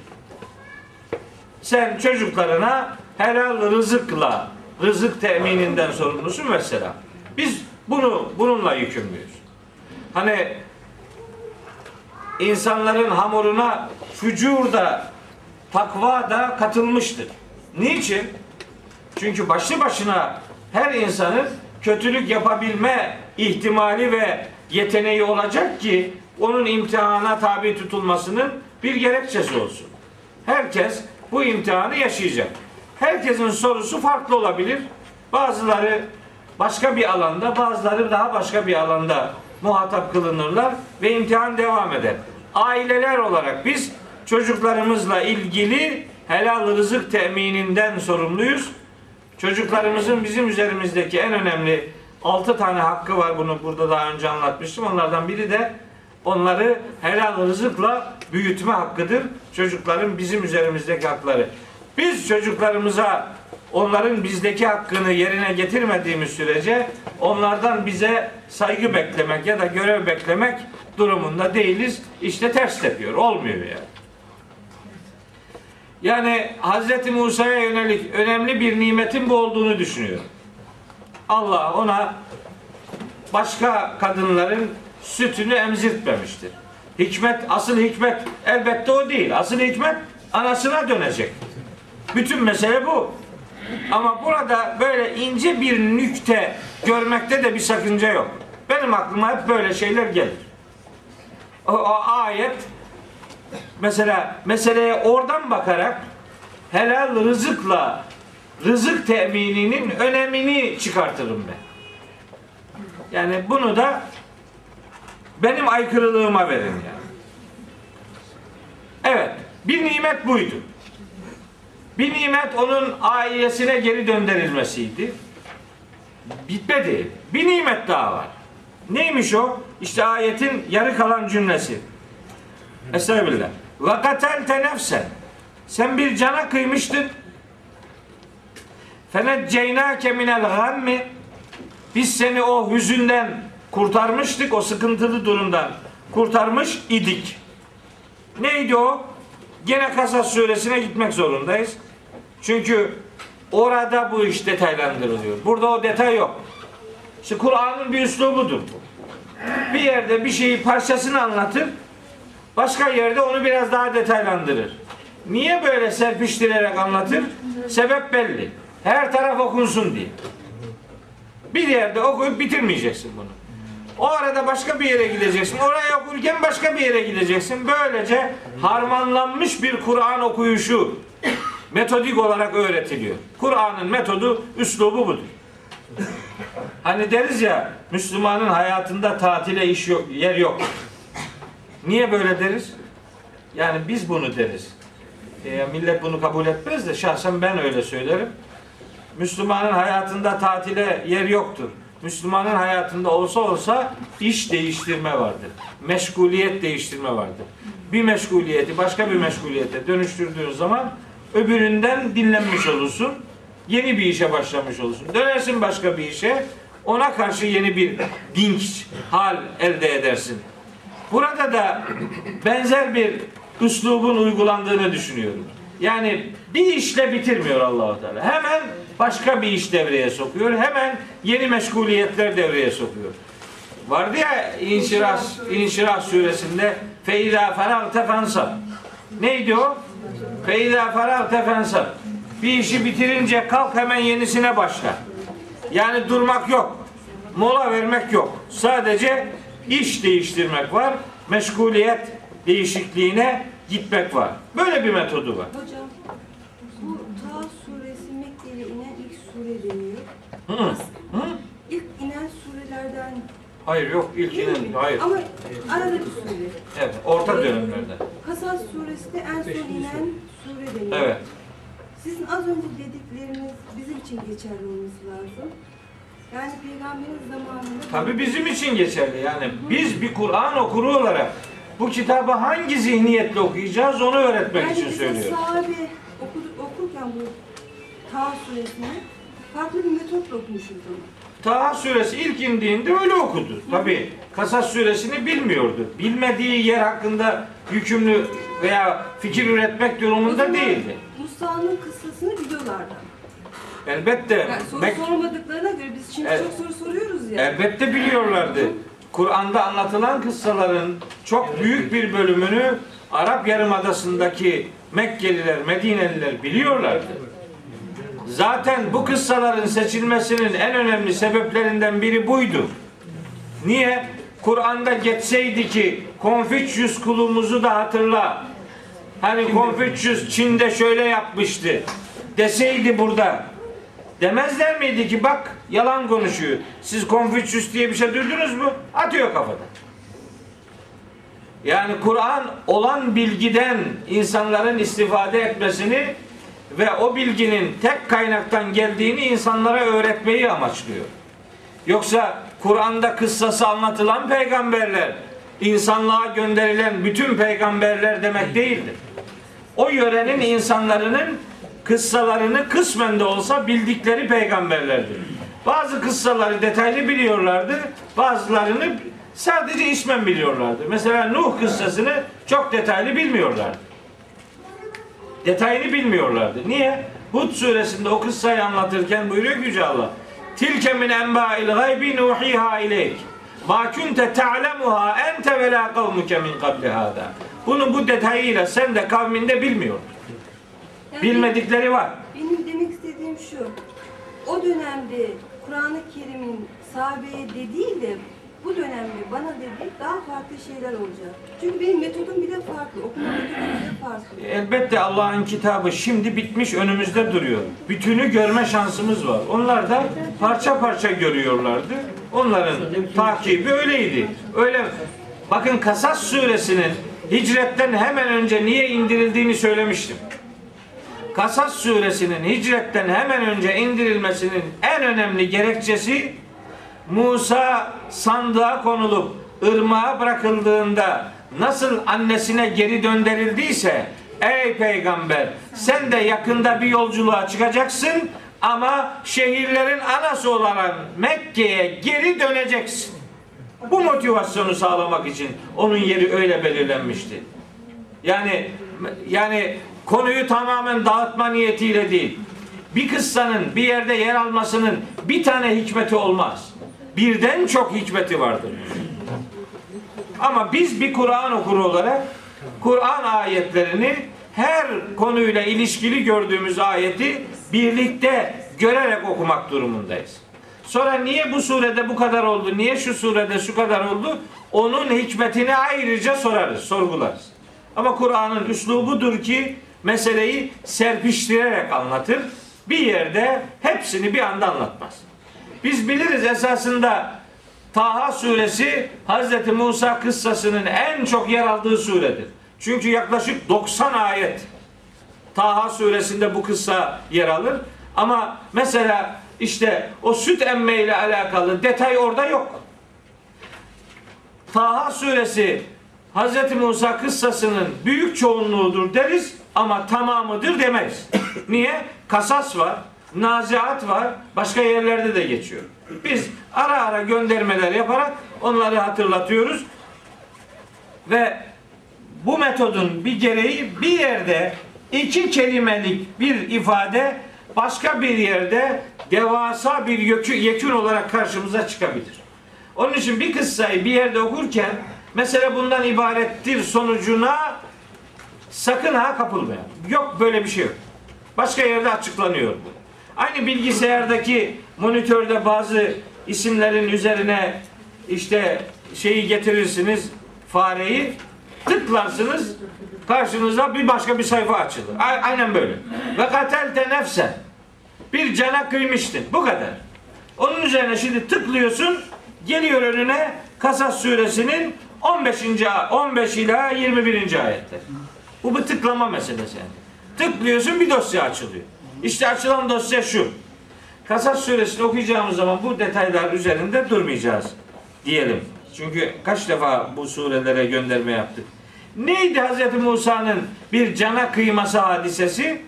Sen çocuklarına helal rızıkla, rızık temininden sorumlusun mesela. Biz bunu bununla yükümlüyüz. Hani insanların hamuruna fücur da, takva da katılmıştır. Niçin? Çünkü başlı başına her insanın kötülük yapabilme ihtimali ve yeteneği olacak ki onun imtihana tabi tutulmasının bir gerekçesi olsun. Herkes bu imtihanı yaşayacak. Herkesin sorusu farklı olabilir. Bazıları başka bir alanda, bazıları daha başka bir alanda muhatap kılınırlar ve imtihan devam eder. Aileler olarak biz çocuklarımızla ilgili helal rızık temininden sorumluyuz. Çocuklarımızın bizim üzerimizdeki en önemli altı tane hakkı var. Bunu burada daha önce anlatmıştım. Onlardan biri de onları helal rızıkla büyütme hakkıdır. Çocukların bizim üzerimizdeki hakları. Biz çocuklarımıza onların bizdeki hakkını yerine getirmediğimiz sürece onlardan bize saygı beklemek ya da görev beklemek durumunda değiliz. İşte ters yapıyor. Olmuyor yani. Yani Hazreti Musa'ya yönelik önemli bir nimetin bu olduğunu düşünüyorum. Allah ona başka kadınların sütünü emzirtmemiştir. Hikmet, asıl hikmet elbette o değil. Asıl hikmet anasına dönecek. Bütün mesele bu. Ama burada böyle ince bir nükte görmekte de bir sakınca yok. Benim aklıma hep böyle şeyler gelir. O, o ayet mesela meseleye oradan bakarak helal rızıkla rızık temininin önemini çıkartırım ben. Yani bunu da benim aykırılığıma verin yani. Evet, bir nimet buydu. Bir nimet onun ailesine geri döndürülmesiydi. Bitmedi. Bir nimet daha var. Neymiş o? İşte ayetin yarı kalan cümlesi. Estağfirullah. Ve katelte nefsen. Sen bir cana kıymıştın. Fenecceynâke minel gammi. Biz seni o hüzünden kurtarmıştık, o sıkıntılı durumdan kurtarmış idik. Neydi o? Gene Kasas Suresi'ne gitmek zorundayız. Çünkü orada bu iş detaylandırılıyor. Burada o detay yok. İşte Kur'an'ın bir üslubudur bu. Bir yerde bir şeyi parçasını anlatır, başka yerde onu biraz daha detaylandırır. Niye böyle serpiştirerek anlatır? Sebep belli. Her taraf okunsun diye. Bir yerde okuyup bitirmeyeceksin bunu. O arada başka bir yere gideceksin. Oraya okurken başka bir yere gideceksin. Böylece harmanlanmış bir Kur'an okuyuşu metodik olarak öğretiliyor. Kur'an'ın metodu, üslubu budur. Hani deriz ya, Müslümanın hayatında tatile iş yok, yer yok. Niye böyle deriz? Yani biz bunu deriz. E, millet bunu kabul etmez de şahsen ben öyle söylerim. Müslümanın hayatında tatile yer yoktur. Müslümanın hayatında olsa olsa iş değiştirme vardır. Meşguliyet değiştirme vardır. Bir meşguliyeti başka bir meşguliyete dönüştürdüğün zaman öbüründen dinlenmiş olursun. Yeni bir işe başlamış olursun. Dönersin başka bir işe. Ona karşı yeni bir dinç hal elde edersin. Burada da benzer bir üslubun uygulandığını düşünüyorum. Yani bir işle bitirmiyor Allah-u Teala. Hemen başka bir iş devreye sokuyor. Hemen yeni meşguliyetler devreye sokuyor. Vardı ya İnşirah, İnşirah Suresi'nde Feyda Feral Tefensa. Neydi o? Feyda Feral Tefensa. Bir işi bitirince kalk hemen yenisine başla. Yani durmak yok. Mola vermek yok. Sadece iş değiştirmek var. Meşguliyet değişikliğine gitmek var. Böyle bir metodu var. Hocam, bu Taha Suresi Mekkeli'ne ilk sure deniyor. Hı, hı. ilk inen surelerden... Hayır yok, ilk inen, hayır. Ama arada bir sure. Evet, orta dönemlerde. Kasas Suresi de en son inen sure deniyor. Evet. Sizin az önce dedikleriniz bizim için geçerli olması lazım. Yani Peygamberimiz zamanında... Tabii bizim için geçerli yani. Hı. Biz bir Kur'an okuru olarak bu kitabı hangi zihniyetle okuyacağız onu öğretmek yani için söylüyorum. Sahabe okur, okurken bu Taha Suresini farklı bir metotla okumuşuz onu. Taha Suresi ilk indiğinde öyle okudu. Tabii Kasas Suresini bilmiyordu. Bilmediği yer hakkında yükümlü veya fikir üretmek durumunda değildi. Musa'nın kıssasını biliyorlardı. Elbette. Yani soru Mek sormadıklarına göre biz şimdi El çok soru soruyoruz ya. Elbette biliyorlardı. Kur'an'da anlatılan kıssaların çok büyük bir bölümünü Arap Yarımadası'ndaki Mekkeliler, Medineliler biliyorlardı. Zaten bu kıssaların seçilmesinin en önemli sebeplerinden biri buydu. Niye? Kur'an'da geçseydi ki Konfüçyüs kulumuzu da hatırla. Hani Konfüçyüs Çin'de şöyle yapmıştı deseydi burada. Demezler miydi ki bak yalan konuşuyor. Siz Konfüçyüs diye bir şey duydunuz mu? Atıyor kafada. Yani Kur'an olan bilgiden insanların istifade etmesini ve o bilginin tek kaynaktan geldiğini insanlara öğretmeyi amaçlıyor. Yoksa Kur'an'da kıssası anlatılan peygamberler, insanlığa gönderilen bütün peygamberler demek değildir. O yörenin insanların kıssalarını kısmen de olsa bildikleri peygamberlerdir. Bazı kıssaları detaylı biliyorlardı, bazılarını sadece ismen biliyorlardı. Mesela Nuh kıssasını çok detaylı bilmiyorlardı. Detayını bilmiyorlardı. Niye? Hud suresinde o kıssayı anlatırken buyuruyor ki Yüce Allah Tilke min enbâil gaybi nuhiha ileyk mâ kunte te'lemuha ente ve lâ kavmuke min kablihâdâ. Bunu bu detayıyla sen de kavminde bilmiyordun. Yani bilmedikleri var. Benim demek istediğim şu. O dönemde Kur'an-ı Kerim'in sahabeye dediği de bu dönemde bana dedi daha farklı şeyler olacak. Çünkü benim metodum bile farklı, okuma metodum bile farklı. Elbette Allah'ın kitabı şimdi bitmiş önümüzde duruyor. Bütünü görme şansımız var. Onlar da parça parça görüyorlardı. Onların takibi öyleydi. Öyle. Bakın Kasas suresinin hicretten hemen önce niye indirildiğini söylemiştim. Kasas suresinin hicretten hemen önce indirilmesinin en önemli gerekçesi Musa sandığa konulup ırmağa bırakıldığında nasıl annesine geri döndürüldüyse ey peygamber sen de yakında bir yolculuğa çıkacaksın ama şehirlerin anası olan Mekke'ye geri döneceksin. Bu motivasyonu sağlamak için onun yeri öyle belirlenmişti. Yani yani konuyu tamamen dağıtma niyetiyle değil. Bir kıssanın bir yerde yer almasının bir tane hikmeti olmaz. Birden çok hikmeti vardır. Ama biz bir Kur'an okuru olarak Kur'an ayetlerini her konuyla ilişkili gördüğümüz ayeti birlikte görerek okumak durumundayız. Sonra niye bu surede bu kadar oldu, niye şu surede şu kadar oldu onun hikmetini ayrıca sorarız, sorgularız. Ama Kur'an'ın üslubudur ki meseleyi serpiştirerek anlatır. Bir yerde hepsini bir anda anlatmaz. Biz biliriz esasında Taha suresi Hazreti Musa kıssasının en çok yer aldığı suredir. Çünkü yaklaşık doksan ayet Taha suresinde bu kıssa yer alır. Ama mesela işte o süt emme ile alakalı detay orada yok. Taha suresi Hazreti Musa kıssasının büyük çoğunluğudur deriz ama tamamıdır demeyiz. Niye? Kasas var. Naziat var. Başka yerlerde de geçiyor. Biz ara ara göndermeler yaparak onları hatırlatıyoruz. Ve bu metodun bir gereği bir yerde iki kelimelik bir ifade başka bir yerde devasa bir yekün olarak karşımıza çıkabilir. Onun için bir kıssayı bir yerde okurken mesele bundan ibarettir sonucuna sakın ha kapılmayalım. Yok böyle bir şey yok. Başka yerde açıklanıyor bu. Aynı bilgisayardaki monitörde bazı isimlerin üzerine işte şeyi getirirsiniz, fareyi tıklarsınız, karşınıza bir başka bir sayfa açılır. Aynen böyle. Ve katelte nefsen. Bir cana kıymıştın. Bu kadar. Onun üzerine şimdi tıklıyorsun, geliyor önüne Kasas Suresinin on beş ila yirmi birinci ayetler. Bu bir tıklama meselesi yani. Tıklıyorsun, bir dosya açılıyor. İşte açılan dosya şu. Kasas Suresini okuyacağımız zaman bu detaylar üzerinde durmayacağız diyelim. Çünkü kaç defa bu surelere gönderme yaptık. Neydi Hazreti Musa'nın bir cana kıyması hadisesi?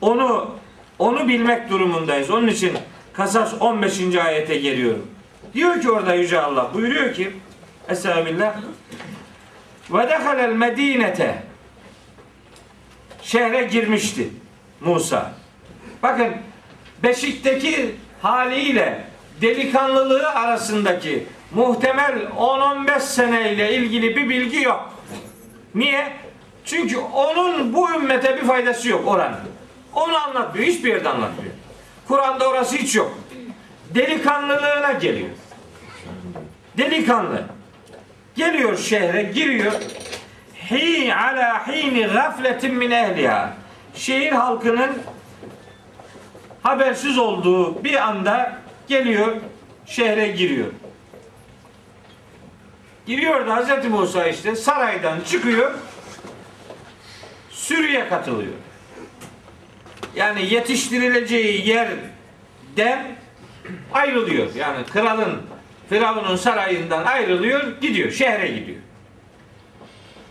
Onu onu bilmek durumundayız. Onun için Kasas on beşinci ayete geliyorum. Diyor ki orada Yüce Allah buyuruyor ki Estağfirullah. Ve dehalel medinete. Şehre girmişti Musa. Bakın beşikteki haliyle delikanlılığı arasındaki muhtemel on on beş seneyle ilgili bir bilgi yok. Niye? Çünkü onun bu ümmete bir faydası yok oranın. Onu anlatmıyor. Hiçbir yerde anlatmıyor. Kur'an'da orası hiç yok. Delikanlılığına geliyor. Delikanlı. Geliyor şehre, giriyor. Hi ala hini gafletin min ehliha. Şehir halkının habersiz olduğu bir anda geliyor, şehre giriyor. Giriyor da Hazreti Musa işte saraydan çıkıyor, sürüye katılıyor. Yani yetiştirileceği yerden ayrılıyor. Yani kralın, Firavun'un sarayından ayrılıyor, gidiyor, şehre gidiyor.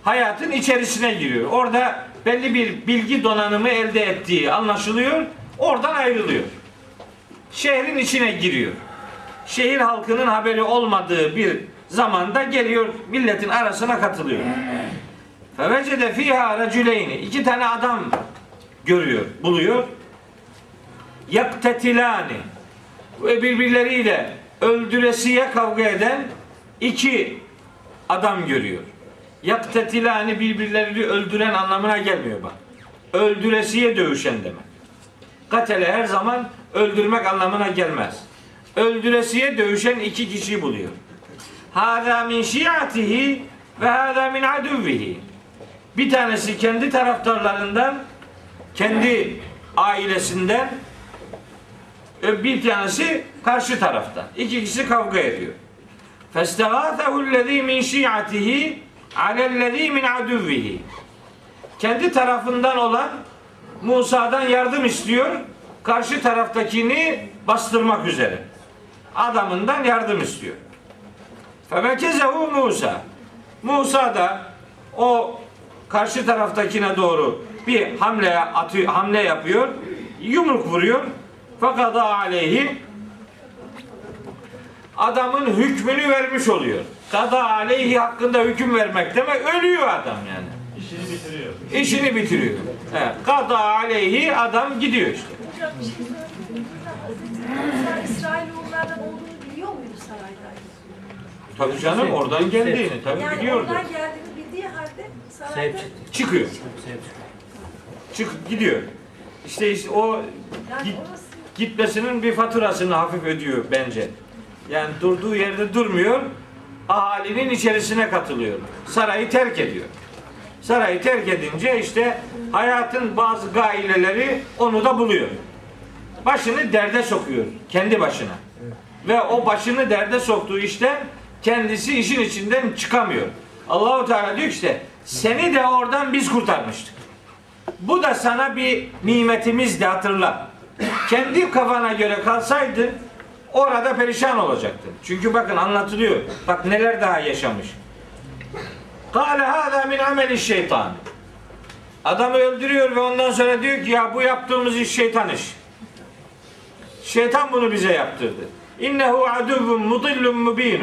Hayatın içerisine giriyor. Orada belli bir bilgi donanımı elde ettiği anlaşılıyor. Oradan ayrılıyor. Şehrin içine giriyor. Şehir halkının haberi olmadığı bir zamanda geliyor, milletin arasına katılıyor. Fevecede fiha racüleyni. İki tane adam görüyor, buluyor. Yaktetilani. Ve birbirleriyle öldüresiye kavga eden iki adam görüyor. Yaktetilani birbirlerini öldüren anlamına gelmiyor bak. Öldüresiye dövüşen demek. Katele her zaman öldürmek anlamına gelmez. Öldüresiye dövüşen iki kişi buluyor. Hâzâ min şiatihi ve hâzâ min aduvvihi. Bir tanesi kendi taraftarlarından, kendi ailesinden, bir tanesi karşı taraftan. İki kişi kavga ediyor. Festegâfehullezî min şiatihi alellezî min aduvvihi. Kendi tarafından olan Musa'dan yardım istiyor. Karşı taraftakini bastırmak üzere. Adamından yardım istiyor. Femekezehu Musa. Musa da o karşı taraftakine doğru bir hamle atıyor, hamle yapıyor. Yumruk vuruyor. Fakada aleyhi. Adamın hükmünü vermiş oluyor. Kada aleyhi hakkında hüküm vermek demek ölüyor adam yani. İşini bitiriyor. İşini bitiriyor. Evet. Kada aleyhi adam gidiyor işte. Hocam bir şey söyleyeyim. İsrailoğullardan olduğunu biliyor muydu sarayda? Tabii canım oradan geldiğini tabii yani biliyordu. Oradan geldiğini bildiği halde sarayda çıkıyor. Çık gidiyor. İşte, işte o yani git, gitmesinin bir faturasını hafif ödüyor bence. Yani durduğu yerde durmuyor. Ahalinin içerisine katılıyor. Sarayı terk ediyor. Sarayı terk edince işte hayatın bazı gaileleri onu da buluyor. Başını derde sokuyor. Kendi başına. Ve o başını derde soktuğu işte kendisi işin içinden çıkamıyor. Allah-u Teala diyor işte seni de oradan biz kurtarmıştık. Bu da sana bir nimetimizdi hatırla. Kendi kafana göre kalsaydı orada perişan olacaktın. Çünkü bakın anlatılıyor. Bak neler daha yaşamış. قَالَ هَذَا مِنْ عَمَلِ الشَّيْطَانِ. Adamı öldürüyor ve ondan sonra diyor ki ya bu yaptığımız iş şeytan iş. Şeytan bunu bize yaptırdı. اِنَّهُ عَدُوٌ مُضِلٌ مُب۪ينٌ.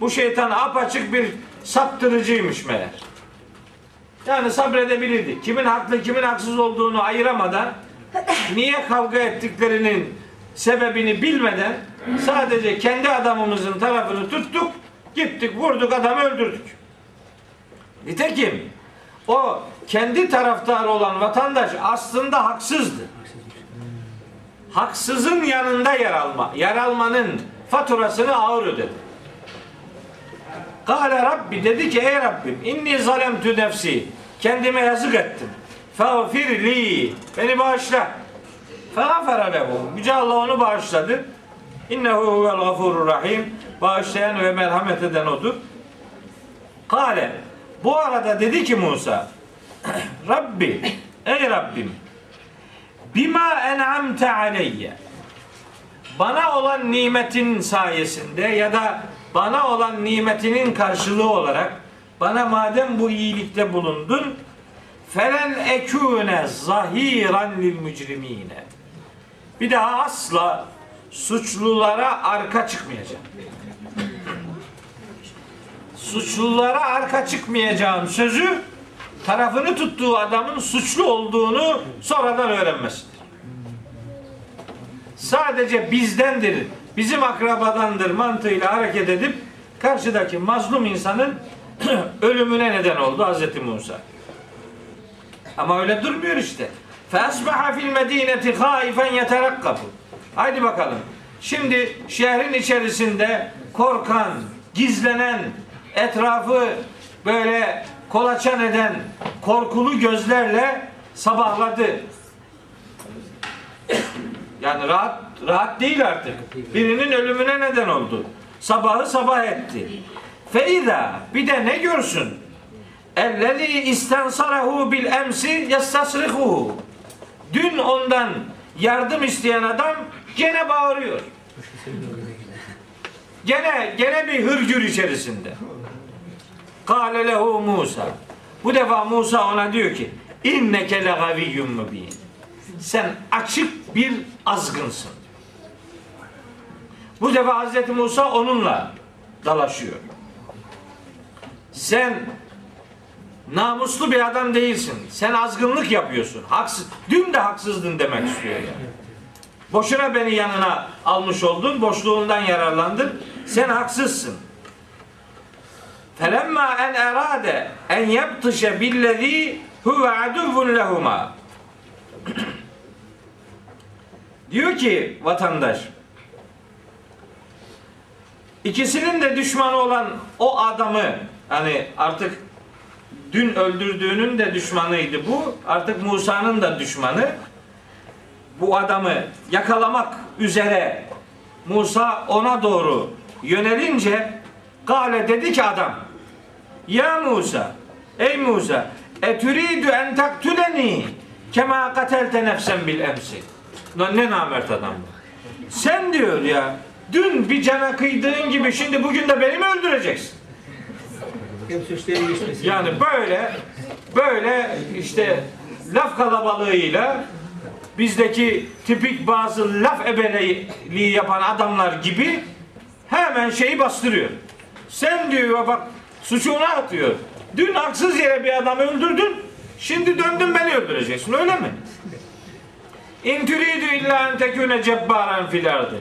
Bu şeytan apaçık bir saptırıcıymış meğer. Yani sabredebilirdi. Kimin haklı kimin haksız olduğunu ayıramadan, niye kavga ettiklerinin sebebini bilmeden sadece kendi adamımızın tarafını tuttuk, gittik, vurduk, adamı öldürdük. Nitekim o kendi taraftarı olan vatandaş aslında haksızdı. Haksızın yanında yer alma, yer almanın faturasını ağır ödedi. Kâle Rabbi, dedi ki ey Rabbim inni zalemtü nefsi, kendime yazık ettim. Feğfirli, beni bağışla. Feğfere lehu, Yüce Allah onu bağışladı. İnnehu huvel gafurur rahim. Bağışlayan ve merhamet eden odur. Kale. Bu arada dedi ki Musa, Rabbi, ey Rabbim, bima en'amte aleyye, bana olan nimetin sayesinde ya da bana olan nimetinin karşılığı olarak bana madem bu iyilikte bulundun, felen ekune zahiran lil mücrimine, bir daha asla suçlulara arka çıkmayacağım. Suçlulara arka çıkmayacağım sözü tarafını tuttuğu adamın suçlu olduğunu sonradan öğrenmesidir. Sadece bizdendir, bizim akrabadandır mantığıyla hareket edip karşıdaki mazlum insanın ölümüne neden oldu Hazreti Musa. Ama öyle durmuyor işte. فَاَصْبَحَ فِي الْمَد۪ينَةِ خَائِفًا يَتَرَقَّبُ. Haydi bakalım. Şimdi şehrin içerisinde korkan, gizlenen, etrafı böyle kolaçan eden korkulu gözlerle sabahladı. Yani rahat rahat değil artık. Birinin ölümüne neden oldu. Sabahı sabah etti. Feyda, bir de ne görsün? Ellezî istensarehu bil emsi yestasrihuhu. Dün ondan yardım isteyen adam gene bağırıyor. Gene gene bir hırgür içerisinde. Kâle lehu Musa. Bu defa Musa ona diyor ki, inneke le gaviyyun mubin. Sen açık bir azgınsın. Bu defa Hazreti Musa onunla dalaşıyor. Sen namuslu bir adam değilsin. Sen azgınlık yapıyorsun. Haksız. Dün de haksızdın demek istiyor yani. Boşuna beni yanına almış oldun. Boşluğundan yararlandın. Sen haksızsın. فَلَمَّا اَنْ اَرَادَ اَنْ يَبْتِشَ بِالَّذ۪ي هُوَ عَدُوٌ لَهُمَا. Diyor ki vatandaş, ikisinin de düşmanı olan o adamı, hani artık dün öldürdüğünün de düşmanıydı bu, artık Musa'nın da düşmanı, bu adamı yakalamak üzere Musa ona doğru yönelince kâle, dedi ki adam, ya Musa, ey Musa, etüridü en taktüleni kemâ katelte nefsen bil emsi. Ne namert adam bu. Sen diyor ya, dün bir cana kıydığın gibi şimdi bugün de beni mi öldüreceksin? Yani böyle böyle işte laf kalabalığıyla bizdeki tipik bazı laf ebeleliği yapan adamlar gibi hemen şeyi bastırıyor. Sen diyor bak, suçuna atıyor. Dün haksız yere bir adamı öldürdün, şimdi döndün beni öldüreceksin, öyle mi? İn türidü illa en tekûne cebbaran fil ardı.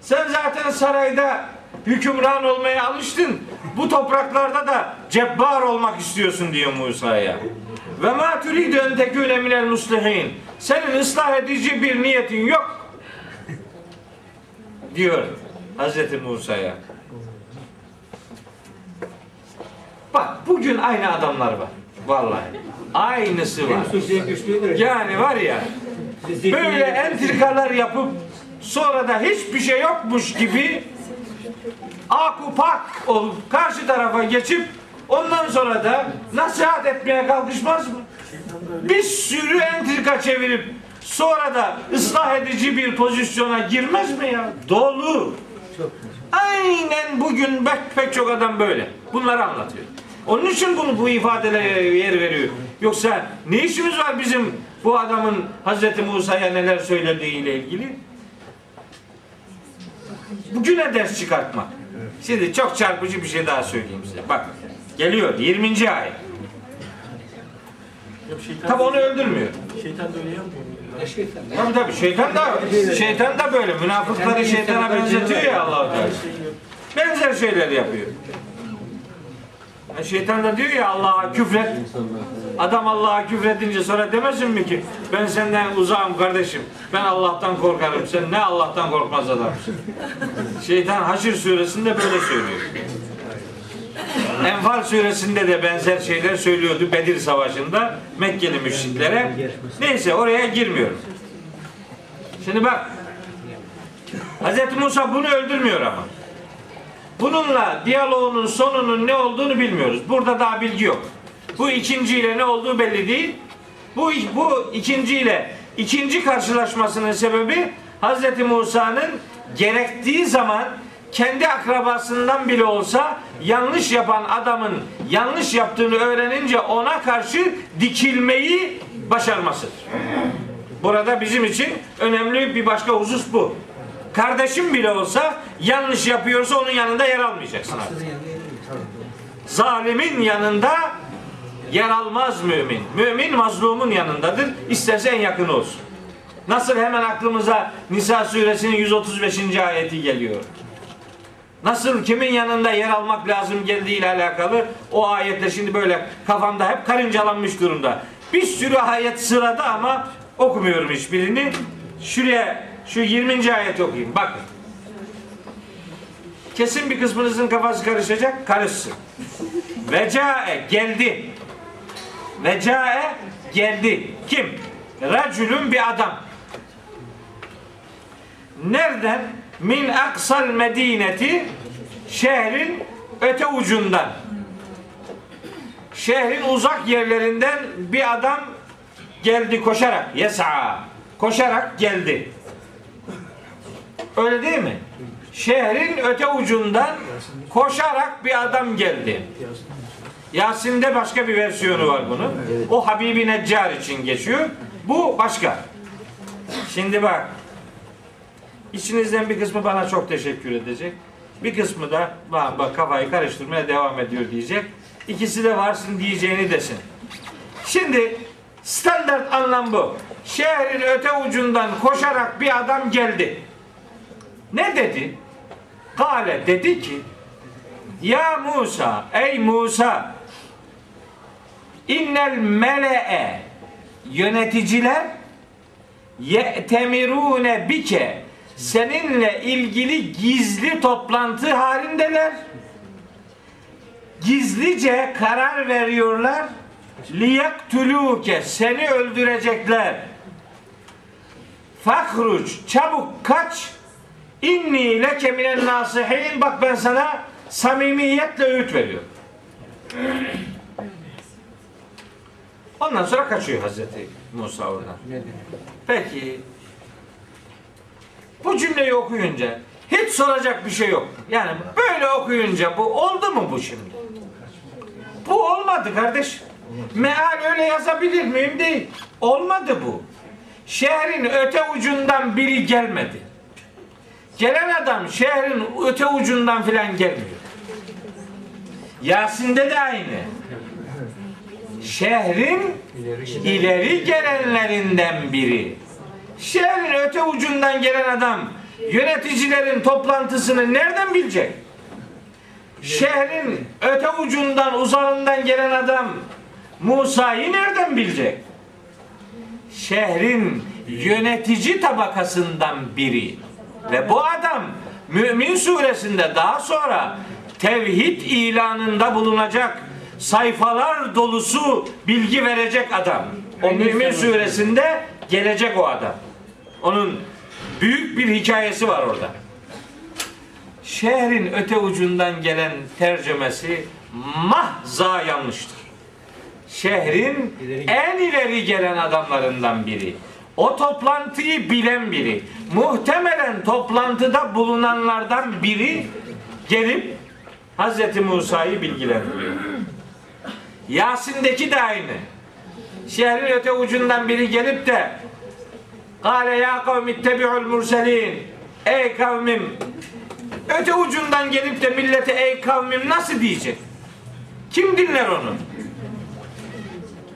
Sen zaten sarayda hükümran olmaya alıştın. Bu topraklarda da cebbar olmak istiyorsun diyor Musa'ya. Ve ma türidü en tekûne minel muslihin. Senin ıslah edici bir niyetin yok diyor Hazreti Musa'ya. Bak bugün aynı adamlar var. Vallahi. Aynısı var. Yani var ya, böyle entrikalar yapıp sonra da hiçbir şey yokmuş gibi akupak olup karşı tarafa geçip ondan sonra da nasihat etmeye kalkışmaz mı? Bir sürü entrika çevirip sonra da ıslah edici bir pozisyona girmez mi ya? Dolu. Aynen bugün pek, pek çok adam böyle. Bunları anlatıyor. Onun için bunu bu ifadelere yer veriyor. Yoksa ne işimiz var bizim bu adamın Hazreti Musa'ya neler söylediğiyle ilgili? Bugüne ders çıkartmak. Şimdi çok çarpıcı bir şey daha söyleyeyim size. Bak geliyor yirminci ayet. Tabi onu öldürmüyor. Şeytan da öyle yapmıyor. Tabii tabii şeytan da şeytan da böyle münafıkları şeytana benzetiyor ya Allah Teala. Benzer şeyler yapıyor. Yani şeytan da diyor ya Allah'a küfret. Adam Allah'a küfredince sonra demesin mi ki ben senden uzağım kardeşim. Ben Allah'tan korkarım. Sen ne Allah'tan korkmaz adamsın. Şeytan Haşir Suresi'nde böyle söylüyor. Enfal Suresi'nde de benzer şeyler söylüyordu Bedir Savaşı'nda Mekkeli müşriklere. Neyse oraya girmiyorum. Şimdi bak Hazreti Musa bunu öldürmüyor ama. Bununla diyaloğunun sonunun ne olduğunu bilmiyoruz. Burada daha bilgi yok. Bu ikinciyle ne olduğu belli değil. Bu, bu ikinciyle ikinci karşılaşmasının sebebi Hazreti Musa'nın gerektiği zaman kendi akrabasından bile olsa yanlış yapan adamın yanlış yaptığını öğrenince ona karşı dikilmeyi başarmasıdır. Burada bizim için önemli bir başka husus bu. Kardeşim bile olsa yanlış yapıyorsa onun yanında yer almayacaksın artık. Zalimin yanında yer almaz mümin. Mümin mazlumun yanındadır. İsterse en yakın olsun. Nasıl hemen aklımıza Nisa Suresinin yüz otuz beşinci ayeti geliyor. Nasıl kimin yanında yer almak lazım geldiğiyle alakalı o ayetle şimdi böyle kafamda hep karıncalanmış durumda. Bir sürü ayet sırada ama okumuyorum hiçbirini. Şuraya şu yirminci ayeti okuyayım. Bakın. Kesin bir kısmınızın kafası karışacak. Karışsın. Vecae geldi. Vecae geldi. Kim? Racülün bir adam. Nereden? Min aksal medineti, şehrin öte ucundan. Şehrin uzak yerlerinden bir adam geldi koşarak. Yesa. Koşarak geldi. Öyle değil mi? Şehrin öte ucundan koşarak bir adam geldi. Yasin'de başka bir versiyonu var bunun. O Habibi Neccar için geçiyor. Bu başka. Şimdi bak. İçinizden bir kısmı bana çok teşekkür edecek. Bir kısmı da bak, bak kafayı karıştırmaya devam ediyor diyecek. İkisi de varsın diyeceğini desin. Şimdi standart anlam bu. Şehrin öte ucundan koşarak bir adam geldi. Ne dedi? Kale dedi ki Ya Musa, ey Musa innel mele'e yöneticiler ye'temirune bike seninle ilgili gizli toplantı halindeler. Gizlice karar veriyorlar. Liyaktuluke seni öldürecekler. Fakruç çabuk kaç. İnni leke minen nasihin. Bak ben sana samimiyetle öğüt veriyorum. Ondan sonra kaçıyor Hazreti Musa oradan. Peki bu cümleyi okuyunca hiç soracak bir şey yok. Yani böyle okuyunca bu oldu mu bu şimdi? Bu olmadı kardeş. Meal öyle yazabilir miyim? Değil. Olmadı bu. Şehrin öte ucundan biri gelmedi. Gelen adam şehrin öte ucundan filan gelmiyor. Yasin'de de aynı. Şehrin ileri gelenlerinden biri. Şehrin öte ucundan gelen adam yöneticilerin toplantısını nereden bilecek? Şehrin öte ucundan uzağından gelen adam Musa'yı nereden bilecek? Şehrin yönetici tabakasından biri. Ve bu adam Mü'min suresinde daha sonra tevhid ilanında bulunacak, sayfalar dolusu bilgi verecek adam. O Mü'min suresinde gelecek o adam. Onun büyük bir hikayesi var orada. Şehrin öte ucundan gelen tercümesi mahza yanlıştır. Şehrin en ileri gelen adamlarından biri. O toplantıyı bilen biri, muhtemelen toplantıda bulunanlardan biri gelip Hazreti Musa'yı bilgilendiriyor. Yasin'deki de aynı. Şehrin öte ucundan biri gelip de "Kâle ya kavmi tebi'ul murselin." Ey kavmim. Öte ucundan gelip de millete ey kavmim nasıl diyecek? Kim dinler onu?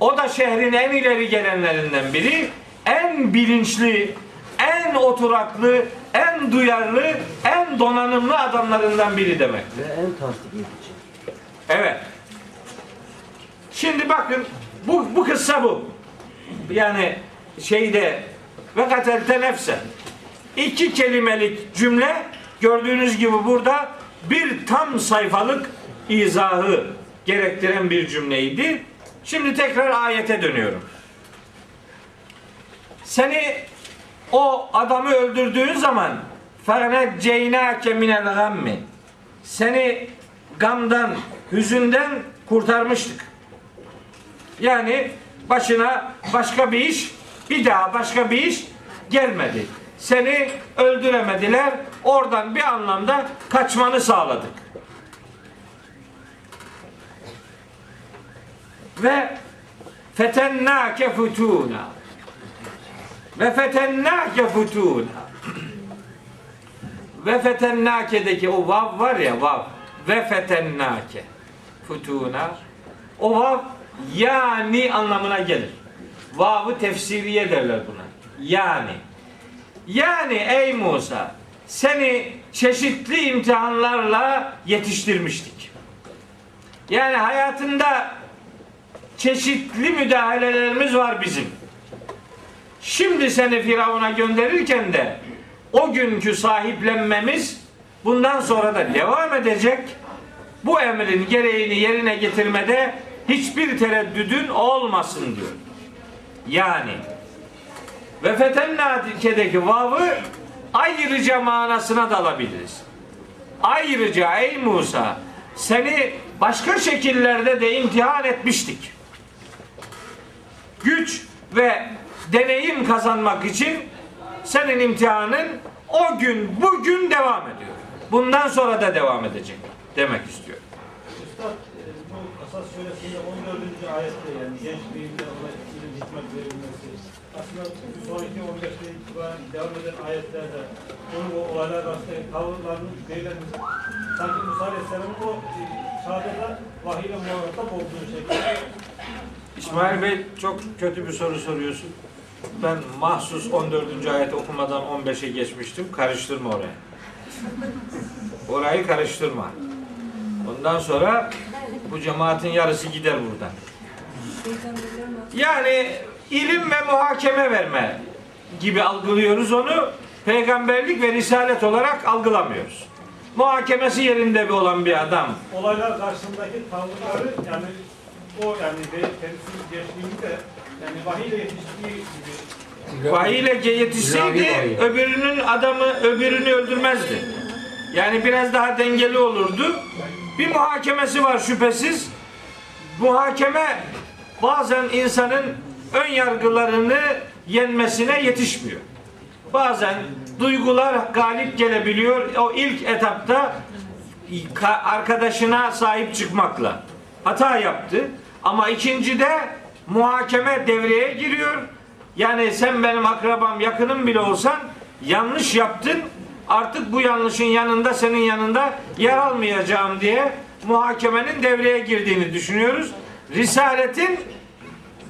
O da şehrin en ileri gelenlerinden biri. En bilinçli, en oturaklı, en duyarlı, en donanımlı adamlarından biri demek. Ve en tasdik edici. Evet. Şimdi bakın bu bu kıssa bu. Yani şeyde ve katelte nefse. İki kelimelik cümle gördüğünüz gibi burada bir tam sayfalık izahı gerektiren bir cümleydi. Şimdi tekrar ayete dönüyorum. Seni o adamı öldürdüğün zaman فَرَجَّيْنَاكَ مِنَ الْغَمِّ Seni gamdan, hüzünden kurtarmıştık. Yani başına başka bir iş, bir daha başka bir iş gelmedi. Seni öldüremediler. Oradan bir anlamda kaçmanı sağladık. Ve fetennâke futûnâ ve fetennâke futûnâ ve fetennâke'deki o vav var ya, vav ve fetennâke futûnâ, o vav yani anlamına gelir. Vav-ı tefsiriye derler buna. Yani yani ey Musa, seni çeşitli imtihanlarla yetiştirmiştik. Yani hayatında çeşitli müdahalelerimiz var bizim. Şimdi seni Firavun'a gönderirken de o günkü sahiplenmemiz bundan sonra da devam edecek. Bu emrin gereğini yerine getirmede hiçbir tereddüdün olmasın diyor. Yani ve fetennâke'deki vav'ı ayrıca manasına da alabiliriz. Ayrıca ey Musa, seni başka şekillerde de imtihan etmiştik. Güç ve deneyim kazanmak için senin imtihanın o gün bugün devam ediyor. Bundan sonra da devam edecek demek istiyor. Üstad, bu Kasas Suresi'nde on dördüncü ayette, yani genç bir ilmin hikmet verilmesi, aslında sonraki on beşte itibaren devam eden ayetlerde onun o olaylar arasındaki tavırlarının belirlenmesi, sanki Musa Aleyhisselam'ın o çağda vahiyle muhatap olduğu şekilde. İsmail Bey, çok kötü bir soru soruyorsun. Ben mahsus on dördüncü ayeti okumadan on beşe geçmiştim. Karıştırma oraya. Orayı karıştırma. Ondan sonra bu cemaatin yarısı gider buradan. Yani ilim ve muhakeme verme gibi algılıyoruz onu. Peygamberlik ve risalet olarak algılamıyoruz. Muhakemesi yerinde bir olan bir adam. Olaylar karşısındaki tavırları, yani o yani temsil geçtiğini de, yani vahiyle yetiştiği gibi. Vahiyle yetişseydi öbürünün adamı öbürünü öldürmezdi. Yani biraz daha dengeli olurdu. Bir muhakemesi var şüphesiz. Muhakeme bazen insanın ön yargılarını yenmesine yetişmiyor. Bazen duygular galip gelebiliyor. O ilk etapta arkadaşına sahip çıkmakla hata yaptı. Ama ikincide muhakeme devreye giriyor. Yani sen benim akrabam, yakınım bile olsan yanlış yaptın. Artık bu yanlışın yanında, senin yanında yer almayacağım diye muhakemenin devreye girdiğini düşünüyoruz. Risaletin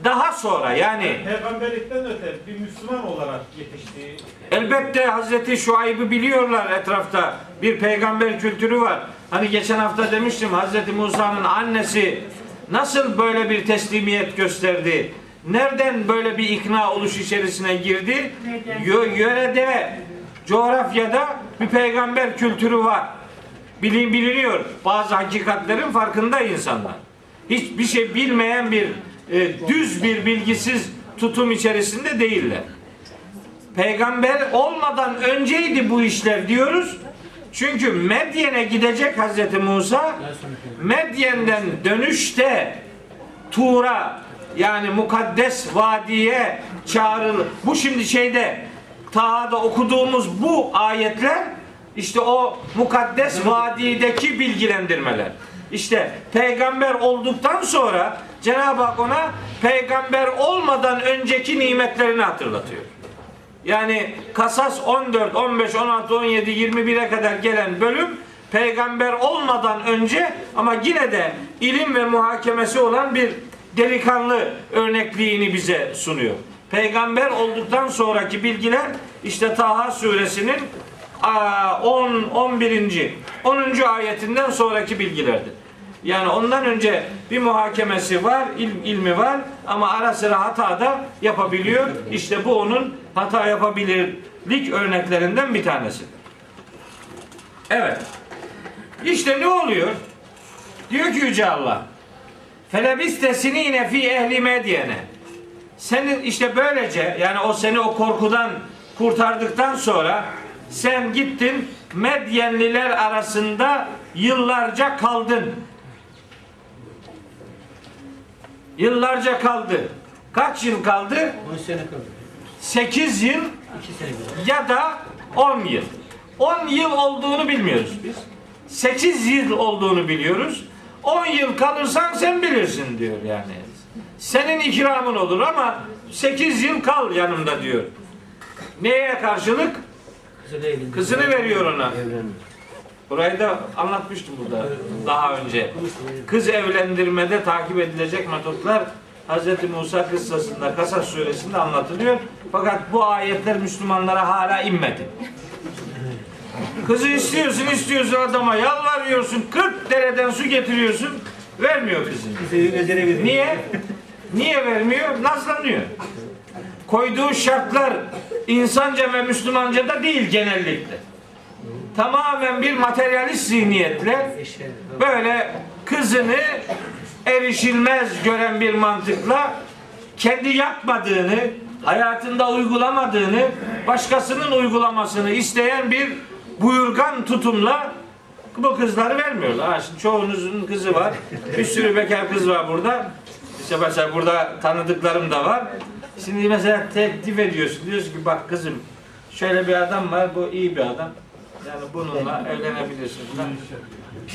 daha sonra, yani peygamberlikten öte bir Müslüman olarak yetiştiği. Elbette Hazreti Şuayb'ı biliyorlar etrafta. Bir peygamber kültürü var. Hani geçen hafta demiştim, Hazreti Musa'nın annesi nasıl böyle bir teslimiyet gösterdi? Nereden böyle bir ikna oluş içerisine girdi? Yö- yörede, coğrafyada bir peygamber kültürü var. Bilin, biliniyor. Bazı hakikatlerin farkında insanlar. Hiçbir şey bilmeyen bir E, düz bir bilgisiz tutum içerisinde değiller. Peygamber olmadan önceydi bu işler diyoruz. Çünkü Medyen'e gidecek Hazreti Musa. Medyen'den dönüşte Tur'a, yani Mukaddes Vadi'ye çağrılır. Bu şimdi şeyde Taha'da okuduğumuz bu ayetler işte o Mukaddes Vadi'deki bilgilendirmeler. İşte peygamber olduktan sonra Cenab-ı Hak ona peygamber olmadan önceki nimetlerini hatırlatıyor. Yani Kasas on dört, on beş, on altı, on yedi, yirmi bire kadar gelen bölüm peygamber olmadan önce ama yine de ilim ve muhakemesi olan bir delikanlı örnekliğini bize sunuyor. Peygamber olduktan sonraki bilgiler işte Taha Suresinin on, on birinci, onuncu ayetinden sonraki bilgilerdir. Yani ondan önce bir muhakemesi var, il, ilmi var ama ara sıra hata da yapabiliyor. İşte bu onun hata yapabilirlik örneklerinden bir tanesidir. Evet. İşte ne oluyor? Diyor ki Yüce Allah, فَلَبِسْتَ سِن۪ينَ ف۪ي اَهْلِ مَدْيَنَ Senin işte böylece, yani o seni o korkudan kurtardıktan sonra sen gittin Medyenliler arasında yıllarca kaldın. Yıllarca kaldı. Kaç yıl kaldı? sekiz yıl ya da on yıl. on yıl olduğunu bilmiyoruz biz. sekiz yıl olduğunu biliyoruz. on yıl kalırsan sen bilirsin diyor yani. Senin ikramın olur ama sekiz yıl kal yanımda diyor. Neye karşılık? Kızını veriyor ona. Burayı da anlatmıştım burada daha önce. Kız evlendirmede takip edilecek metotlar Hz. Musa kıssasında, Kasas Suresi'nde anlatılıyor. Fakat bu ayetler Müslümanlara hala inmedi. Kızı istiyorsun, istiyorsun adama, yalvarıyorsun, kırk dereden su getiriyorsun, vermiyor kızını. Niye? Niye vermiyor? Nazlanıyor. Koyduğu şartlar insanca ve Müslümanca da değil genellikle. Tamamen bir materyalist zihniyetle böyle kızını erişilmez gören bir mantıkla kendi yapmadığını, hayatında uygulamadığını, başkasının uygulamasını isteyen bir buyurgan tutumla bu kızları vermiyorlar. Ha, şimdi çoğunuzun kızı var. Bir sürü bekar kız var burada. İşte mesela burada tanıdıklarım da var. Şimdi mesela teklif ediyorsun. Diyorsun ki bak kızım şöyle bir adam var. Bu iyi bir adam. Yani bununla evlenebilirsin.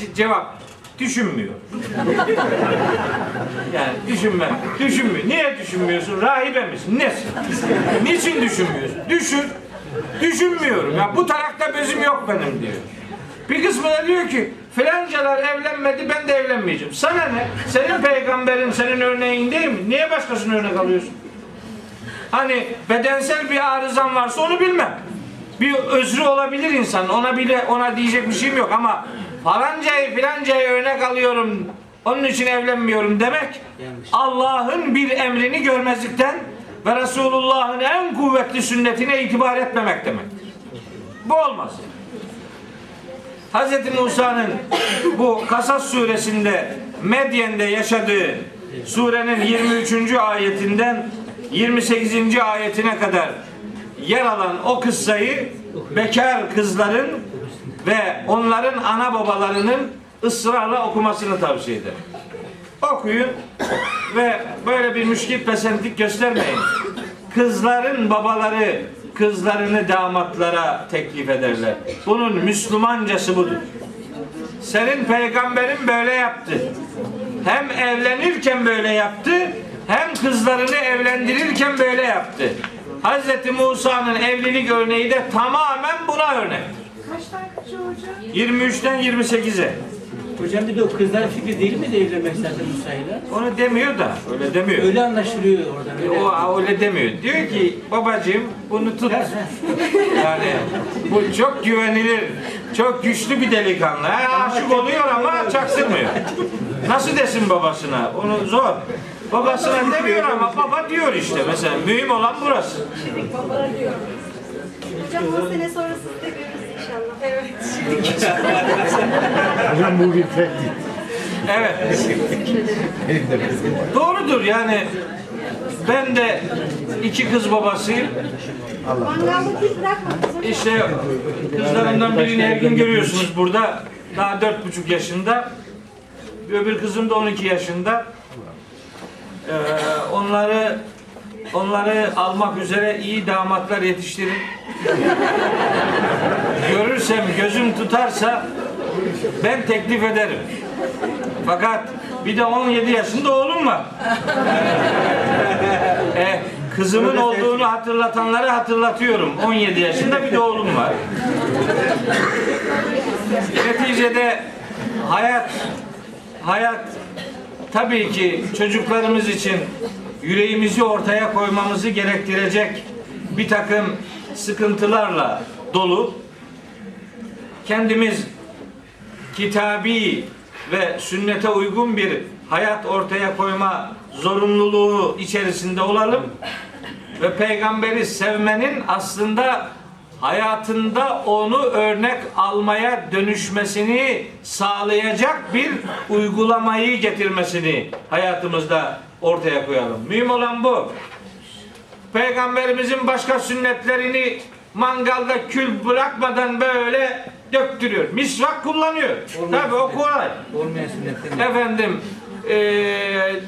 Bir cevap. Düşünmüyor. Yani düşünme. Düşünmüyor. Niye düşünmüyorsun? Rahibe misin? Nesin? Niçin düşünmüyorsun? Düşün. Düşünmüyorum. Ya bu tarakta bezim yok benim diyor. Bir kısmı da diyor ki filancalar evlenmedi, ben de evlenmeyeceğim. Sana ne? Senin peygamberin, senin örneğin değil mi? Niye başkasının örnek alıyorsun? Hani bedensel bir arızan varsa onu bilmem. Bir özrü olabilir insan. Ona bile ona diyecek bir şeyim yok ama falancayı filancayı örnek alıyorum, onun için evlenmiyorum demek Allah'ın bir emrini görmezlikten ve Resulullah'ın en kuvvetli sünnetine itibar etmemek demektir. Bu olmaz. Hz. Musa'nın bu Kasas suresinde Medyen'de yaşadığı surenin yirmi üçüncü ayetinden yirmi sekizinci ayetine kadar yer alan o kıssayı bekar kızların ve onların ana babalarının ısrarla okumasını tavsiye ederim. Okuyun ve böyle bir müşkil pesentlik göstermeyin. Kızların babaları kızlarını damatlara teklif ederler. Bunun Müslümancası budur. Senin peygamberin böyle yaptı. Hem evlenirken böyle yaptı, hem kızlarını evlendirirken böyle yaptı. Hazreti Musa'nın evlilik örneği de tamamen buna örnektir. Kaçtan kaça hocam? yirmi üçten yirmi sekize. Hocam dedi o kızların fikri değil mi de evlenmek zaten Musa'yla? Onu demiyor da, öyle demiyor. Öyle anlaşılıyor oradan. Öyle o öyle demiyor. Diyor ki babacığım bunu tut. Yani bu çok güvenilir, çok güçlü bir delikanlı. Ha, aşık oluyor ama çaktırmıyor. Nasıl desin babasına? Onu zor. Babasına demiyor ama baba diyor işte. Mesela mühim olan burası. Baba diyor. Hocam on sene sonra siz de görürsünüz inşallah. Evet. Hocam bu bir teknik. Evet. Doğrudur yani. Ben de iki kız babasıyım. İşte kızlarımdan birini her gün görüyorsunuz burada. Daha dört buçuk yaşında. Öbür kızım da on iki yaşında. Ee, onları onları almak üzere iyi damatlar yetiştirin. Görürsem, gözüm tutarsa ben teklif ederim. Fakat bir de on yedi yaşında oğlum var. E, kızımın olduğunu hatırlatanları hatırlatıyorum. on yedi yaşında bir de oğlum var. Neticede hayat hayat tabii ki çocuklarımız için yüreğimizi ortaya koymamızı gerektirecek bir takım sıkıntılarla dolu. Kendimiz kitabi ve sünnete uygun bir hayat ortaya koyma zorunluluğu içerisinde olalım ve peygamberi sevmenin aslında hayatında onu örnek almaya dönüşmesini sağlayacak bir uygulamayı getirmesini hayatımızda ortaya koyalım. Mühim olan bu. Peygamberimizin başka sünnetlerini mangalda kül bırakmadan böyle döktürüyor. Misvak kullanıyor. Tabii o kolay. Efendim e,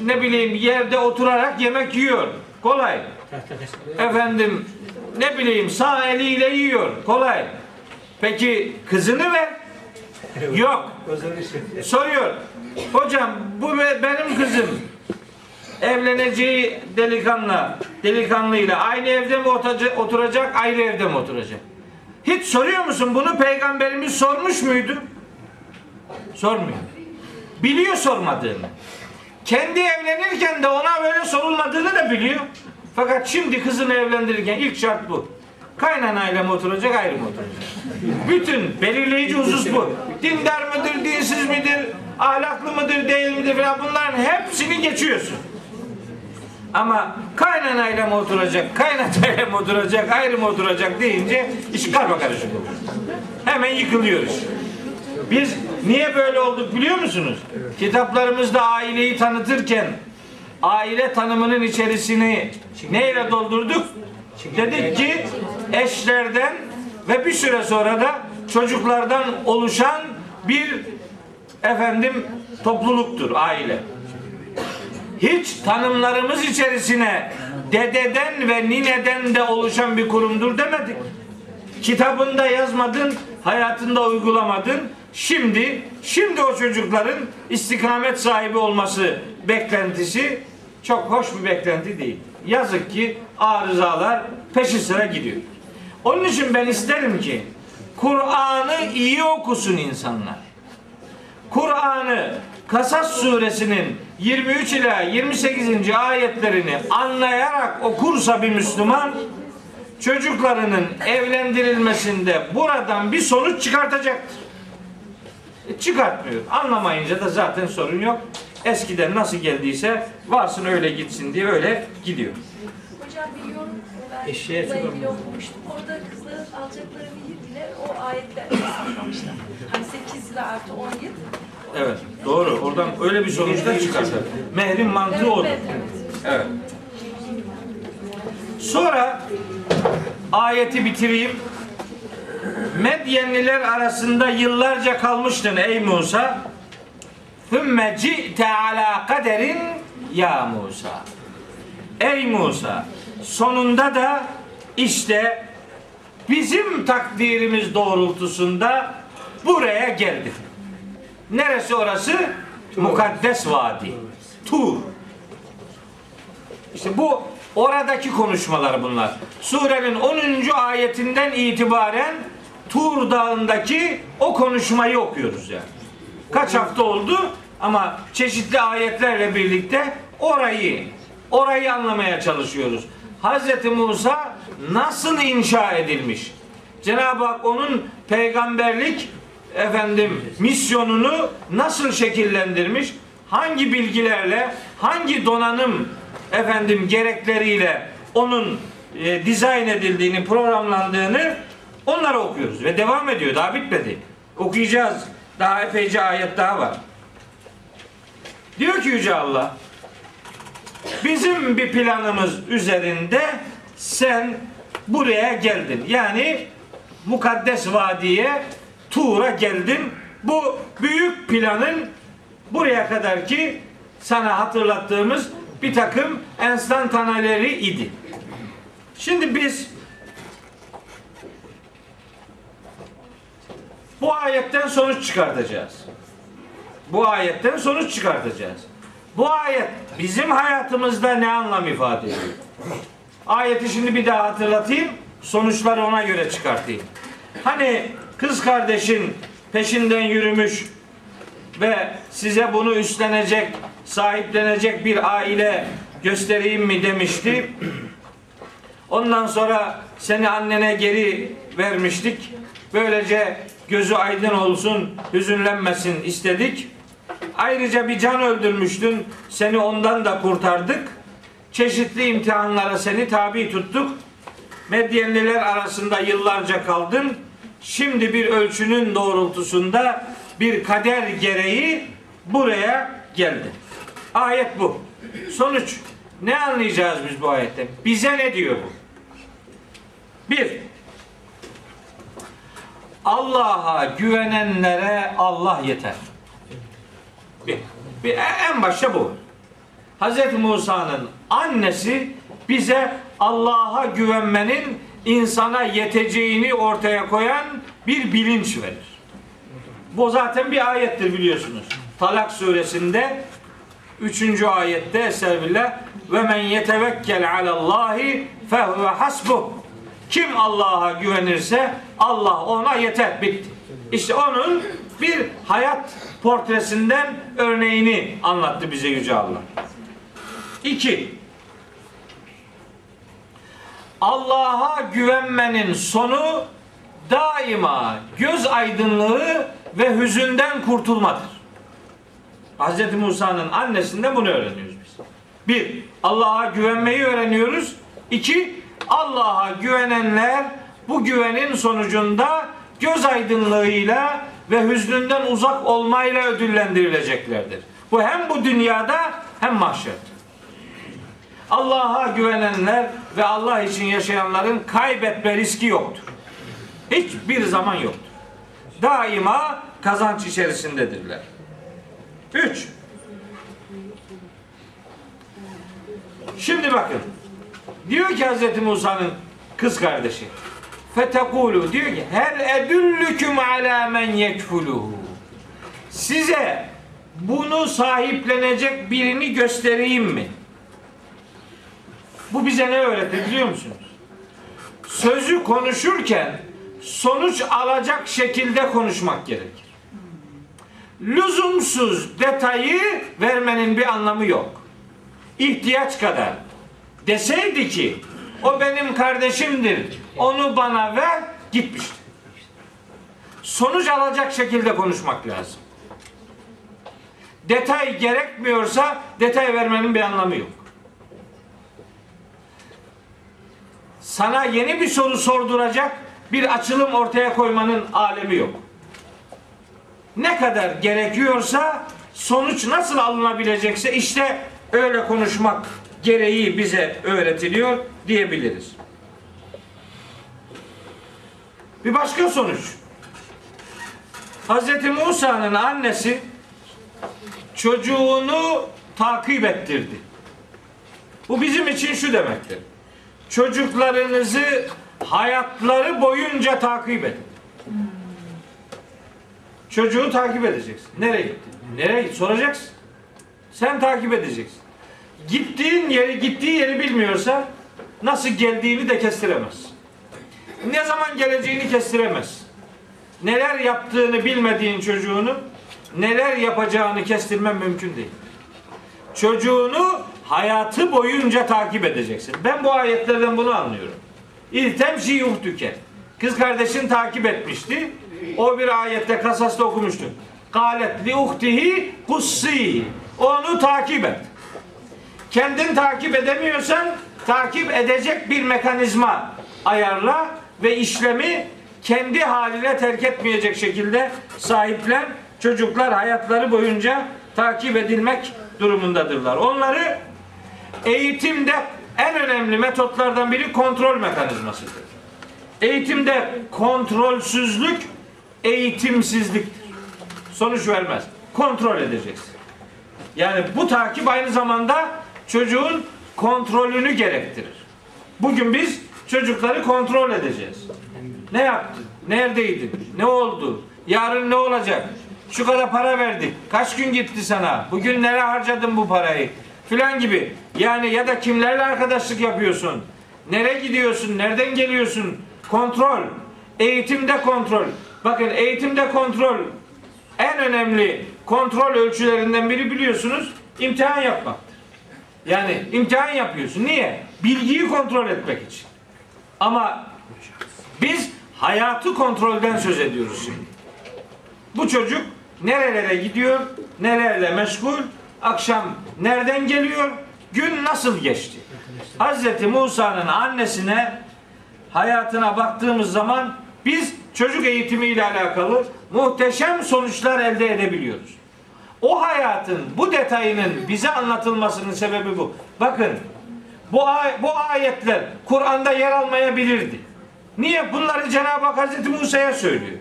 ne bileyim yerde oturarak yemek yiyor. Kolay. Efendim ne bileyim sağ eliyle yiyor. Kolay. Peki kızını ver. Yok. Soruyor. Hocam bu benim kızım. Evleneceği delikanlı, delikanlıyla aynı evde mi oturacak, ayrı evde mi oturacak? Hiç soruyor musun? Bunu Peygamberimiz sormuş muydu? Sormuyor. Biliyor sormadığını. Kendi evlenirken de ona böyle sorulmadığını da biliyor. Fakat şimdi kızını evlendirirken ilk şart bu. Kaynanayla mı oturacak, ayrı mı oturacak? Bütün belirleyici husus bu. Dindar mıdır, dinsiz midir, ahlaklı mıdır, değil midir falan bunların hepsini geçiyorsun. Ama kaynanayla mı oturacak, kaynatayla mı oturacak, ayrı mı oturacak deyince iş karma karışık olur. Hemen yıkılıyoruz. Biz niye böyle olduk biliyor musunuz? Kitaplarımızda aileyi tanıtırken aile tanımının içerisini neyle doldurduk? Dedik ki eşlerden ve bir süre sonra da çocuklardan oluşan bir efendim topluluktur aile. Hiç tanımlarımız içerisine dededen ve nineden de oluşan bir kurumdur demedik. Kitabında yazmadın, hayatında uygulamadın. Şimdi, şimdi o çocukların istikamet sahibi olması beklentisi çok hoş bir beklenti değil. Yazık ki arızalar peşi sıra gidiyor. Onun için ben isterim ki Kur'an'ı iyi okusun insanlar. Kur'an'ı Kasas Suresinin yirmi üç ila yirmi sekizinci ayetlerini anlayarak okursa bir Müslüman çocuklarının evlendirilmesinde buradan bir sonuç çıkartacaktır. E, çıkartmıyor. Anlamayınca da zaten sorun yok. Eskiden nasıl geldiyse varsın öyle gitsin diye öyle gidiyor. Hocam biliyorum ben eşeğe ilgili okumuştum. Orada kızların alacakları bir bile o ayetlerle saklamışlar. Hani sekiz yıl artı on yıl. Evet, doğru. Oradan öyle bir sonuçtan çıkarsa. Mehrin mantığı olur. Evet. Sonra ayeti bitireyim. Medyenliler arasında yıllarca kalmıştın ey Musa. Thümme ci'te ala kaderin ya Musa. Ey Musa, sonunda da işte bizim takdirimiz doğrultusunda buraya geldik. Neresi orası? Tur. Mukaddes Vadi. Tur. İşte bu oradaki konuşmalar bunlar. Surenin onuncu ayetinden itibaren Tur Dağı'ndaki o konuşmayı okuyoruz yani. Kaç hafta oldu ama çeşitli ayetlerle birlikte orayı orayı anlamaya çalışıyoruz. Hazreti Musa nasıl inşa edilmiş? Cenab-ı Hak onun peygamberlik efendim misyonunu nasıl şekillendirmiş? Hangi bilgilerle, hangi donanım efendim gerekleriyle onun e, dizayn edildiğini, programlandığını onları okuyoruz ve devam ediyor. Daha bitmedi. Okuyacağız. Daha epeyce ayet daha var. Diyor ki Yüce Allah, bizim bir planımız üzerinde sen buraya geldin. Yani Mukaddes Vadi'ye, Tur'a geldin. Bu büyük planın buraya kadar ki sana hatırlattığımız bir takım enstantaneleri idi. Şimdi biz bu ayetten sonuç çıkartacağız. Bu ayetten sonuç çıkartacağız. Bu ayet bizim hayatımızda ne anlam ifade ediyor? Ayeti şimdi bir daha hatırlatayım. Sonuçları ona göre çıkartayım. Hani kız kardeşin peşinden yürümüş ve size bunu üstlenecek, sahiplenecek bir aile göstereyim mi demişti. Ondan sonra seni annene geri vermiştik. Böylece gözü aydın olsun, hüzünlenmesin istedik. Ayrıca bir can öldürmüştün, seni ondan da kurtardık. Çeşitli imtihanlara seni tabi tuttuk. Medyenliler arasında yıllarca kaldın. Şimdi bir ölçünün doğrultusunda bir kader gereği buraya geldi. Ayet bu. Sonuç. Ne anlayacağız biz bu ayette? Bize ne diyor bu? Bir, Allah'a güvenenlere Allah yeter. Bir, bir, en başta bu. Hazreti Musa'nın annesi bize Allah'a güvenmenin insana yeteceğini ortaya koyan bir bilinç verir. Bu zaten bir ayettir biliyorsunuz. Talak Suresi'nde üçüncü ayette Estağfirullah ve men yetevekkel alallahi fehuve hasbuh. Kim Allah'a güvenirse Allah ona yeter. Bitti. İşte onun bir hayat portresinden örneğini anlattı bize Yüce Allah. İki, Allah'a güvenmenin sonu daima göz aydınlığı ve hüzünden kurtulmadır. Hazreti Musa'nın annesinden bunu öğreniyoruz biz. Bir, Allah'a güvenmeyi öğreniyoruz. İki, Allah'a güvenenler bu güvenin sonucunda göz aydınlığıyla ve hüznünden uzak olmayla ödüllendirileceklerdir. Bu hem bu dünyada hem mahşerde. Allah'a güvenenler ve Allah için yaşayanların kaybetme riski yoktur. Hiçbir zaman yoktur. Daima kazanç içerisindedirler. Üç. Şimdi bakın. Diyor ki Hazreti Musa'nın kız kardeşi. Fetekulu diyor ki hel edüllüküm alâ men yekfuluhu. Size bunu sahiplenecek birini göstereyim mi? Bu bize ne öğretir biliyor musunuz? Sözü konuşurken sonuç alacak şekilde konuşmak gerekir. Lüzumsuz detayı vermenin bir anlamı yok. İhtiyaç kadar. Deseydi ki o benim kardeşimdir, onu bana ver, gitmişti. Sonuç alacak şekilde konuşmak lazım. Detay gerekmiyorsa detay vermenin bir anlamı yok. Sana yeni bir soru sorduracak bir açılım ortaya koymanın alemi yok. Ne kadar gerekiyorsa sonuç nasıl alınabilecekse işte öyle konuşmak gereği bize öğretiliyor diyebiliriz. Bir başka sonuç. Hz. Musa'nın annesi çocuğunu takip ettirdi. Bu bizim için şu demektir. Çocuklarınızı hayatları boyunca takip edin. Çocuğu takip edeceksin. Nereye gitti? Nereye gitti? Soracaksın. Sen takip edeceksin. Gittiğin yeri, gittiği yeri bilmiyorsa nasıl geldiğini de kestiremez. Ne zaman geleceğini kestiremez. Neler yaptığını bilmediğin çocuğunu, neler yapacağını kestirmen mümkün değil. Çocuğunu hayatı boyunca takip edeceksin. Ben bu ayetlerden bunu anlıyorum. İltemşi yuhtüke. Kız kardeşin takip etmişti. O bir ayette Kasas'ta okumuştuk. Kâlet li uhtihi kussî. Onu takip et. Kendin takip edemiyorsan takip edecek bir mekanizma ayarla ve işlemi kendi haline terk etmeyecek şekilde sahiplen. Çocuklar hayatları boyunca takip edilmek durumundadırlar. Onları eğitimde en önemli metotlardan biri kontrol mekanizmasıdır. Eğitimde kontrolsüzlük eğitimsizliktir. Sonuç vermez. Kontrol edeceksin. Yani bu takip aynı zamanda çocuğun kontrolünü gerektirir. Bugün biz çocukları kontrol edeceğiz. Ne yaptın? Neredeydin? Ne oldu? Yarın ne olacak? Şu kadar para verdik. Kaç gün gitti sana? Bugün nereye harcadın bu parayı? Filan gibi. Yani ya da kimlerle arkadaşlık yapıyorsun? Nereye gidiyorsun? Nereden geliyorsun? Kontrol. Eğitimde kontrol. Bakın eğitimde kontrol en önemli kontrol ölçülerinden biri biliyorsunuz imtihan yapmaktır. Yani imtihan yapıyorsun. Niye? Bilgiyi kontrol etmek için. Ama biz hayatı kontrolden söz ediyoruz şimdi. Bu çocuk nerelere gidiyor? Nelerle meşgul? Akşam nereden geliyor? Gün nasıl geçti? Hazreti Musa'nın annesine hayatına baktığımız zaman biz çocuk eğitimiyle alakalı muhteşem sonuçlar elde edebiliyoruz. O hayatın bu detayının bize anlatılmasının sebebi bu. Bakın bu, ay- bu ayetler Kur'an'da yer almayabilirdi. Niye? Bunları Cenab-ı Hak Hazreti Musa'ya söylüyor.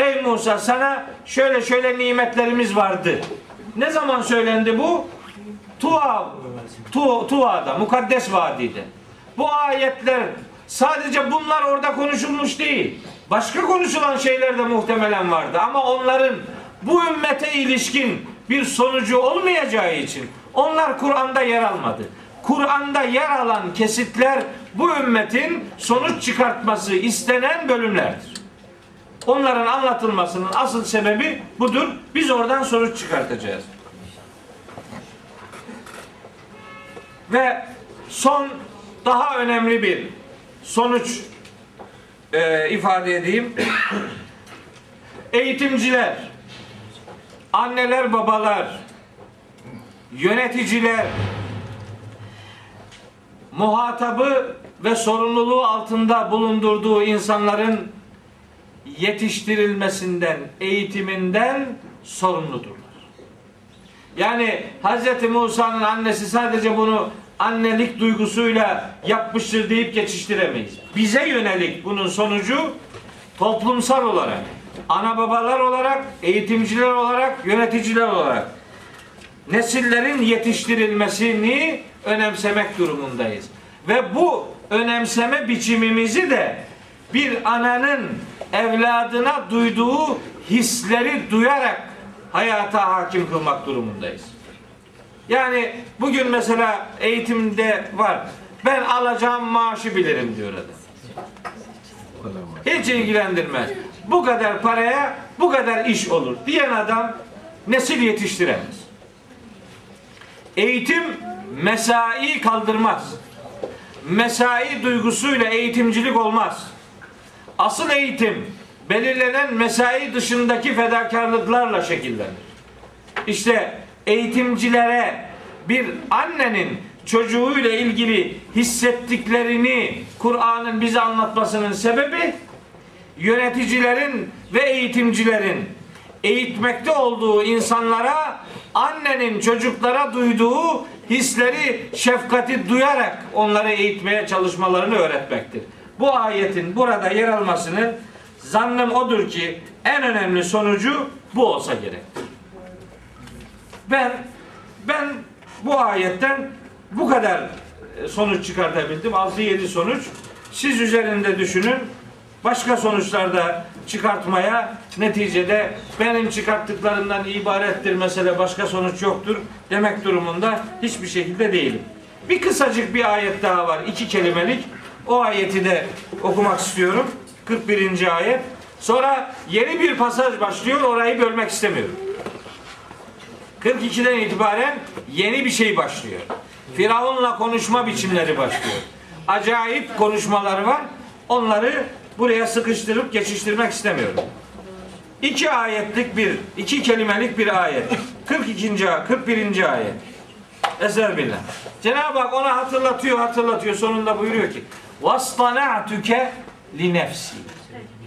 Ey Musa, sana şöyle şöyle nimetlerimiz vardı. Ne zaman söylendi bu? Tuha, tu, Tuha'da, Mukaddes Vadi'de. Bu ayetler, sadece bunlar orada konuşulmuş değil. Başka konuşulan şeyler de muhtemelen vardı. Ama onların bu ümmete ilişkin bir sonucu olmayacağı için onlar Kur'an'da yer almadı. Kur'an'da yer alan kesitler bu ümmetin sonuç çıkartması istenen bölümlerdir. Onların anlatılmasının asıl sebebi budur. Biz oradan sonuç çıkartacağız. Ve son, daha önemli bir sonuç e, ifade edeyim. Eğitimciler, anneler, babalar, yöneticiler, muhatabı ve sorumluluğu altında bulundurduğu insanların yetiştirilmesinden, eğitiminden sorumludurlar. Yani Hazreti Musa'nın annesi sadece bunu annelik duygusuyla yapmıştır deyip geçiştiremeyiz. Bize yönelik bunun sonucu toplumsal olarak, ana babalar olarak, eğitimciler olarak, yöneticiler olarak nesillerin yetiştirilmesini önemsemek durumundayız. Ve bu önemseme biçimimizi de bir ananın evladına duyduğu hisleri duyarak hayata hakim kılmak durumundayız. Yani bugün mesela eğitimde var. Ben alacağım maaşı bilirim diyor adam. Hiç ilgilendirmez. Bu kadar paraya bu kadar iş olur diyen adam nesil yetiştiremez. Eğitim mesai kaldırmaz. Mesai duygusuyla eğitimcilik olmaz. Asıl eğitim belirlenen mesai dışındaki fedakarlıklarla şekillenir. İşte eğitimcilere bir annenin çocuğuyla ilgili hissettiklerini Kur'an'ın bize anlatmasının sebebi, yöneticilerin ve eğitimcilerin eğitmekte olduğu insanlara annenin çocuklara duyduğu hisleri, şefkati duyarak onları eğitmeye çalışmalarını öğretmektir. Bu ayetin burada yer almasının zannım odur ki en önemli sonucu bu olsa gerektir. Ben ben bu ayetten bu kadar sonuç çıkartabildim. altı yedi sonuç. Siz üzerinde düşünün. Başka sonuçlarda çıkartmaya, neticede benim çıkarttıklarımdan ibarettir mesele, başka sonuç yoktur demek durumunda hiçbir şekilde değilim. Bir kısacık bir ayet daha var. İki kelimelik. O ayeti de okumak istiyorum. kırk birinci ayet. Sonra yeni bir pasaj başlıyor. Orayı bölmek istemiyorum. kırk ikiden itibaren yeni bir şey başlıyor. Firavun'la konuşma biçimleri başlıyor. Acayip konuşmalar var. Onları buraya sıkıştırıp geçiştirmek istemiyorum. İki ayetlik bir, iki kelimelik bir ayet. kırk iki. kırk birinci ayet. Eser billah. Cenab-ı Hak ona hatırlatıyor, hatırlatıyor. Sonunda buyuruyor ki: "Vastana'tuke li nefsi."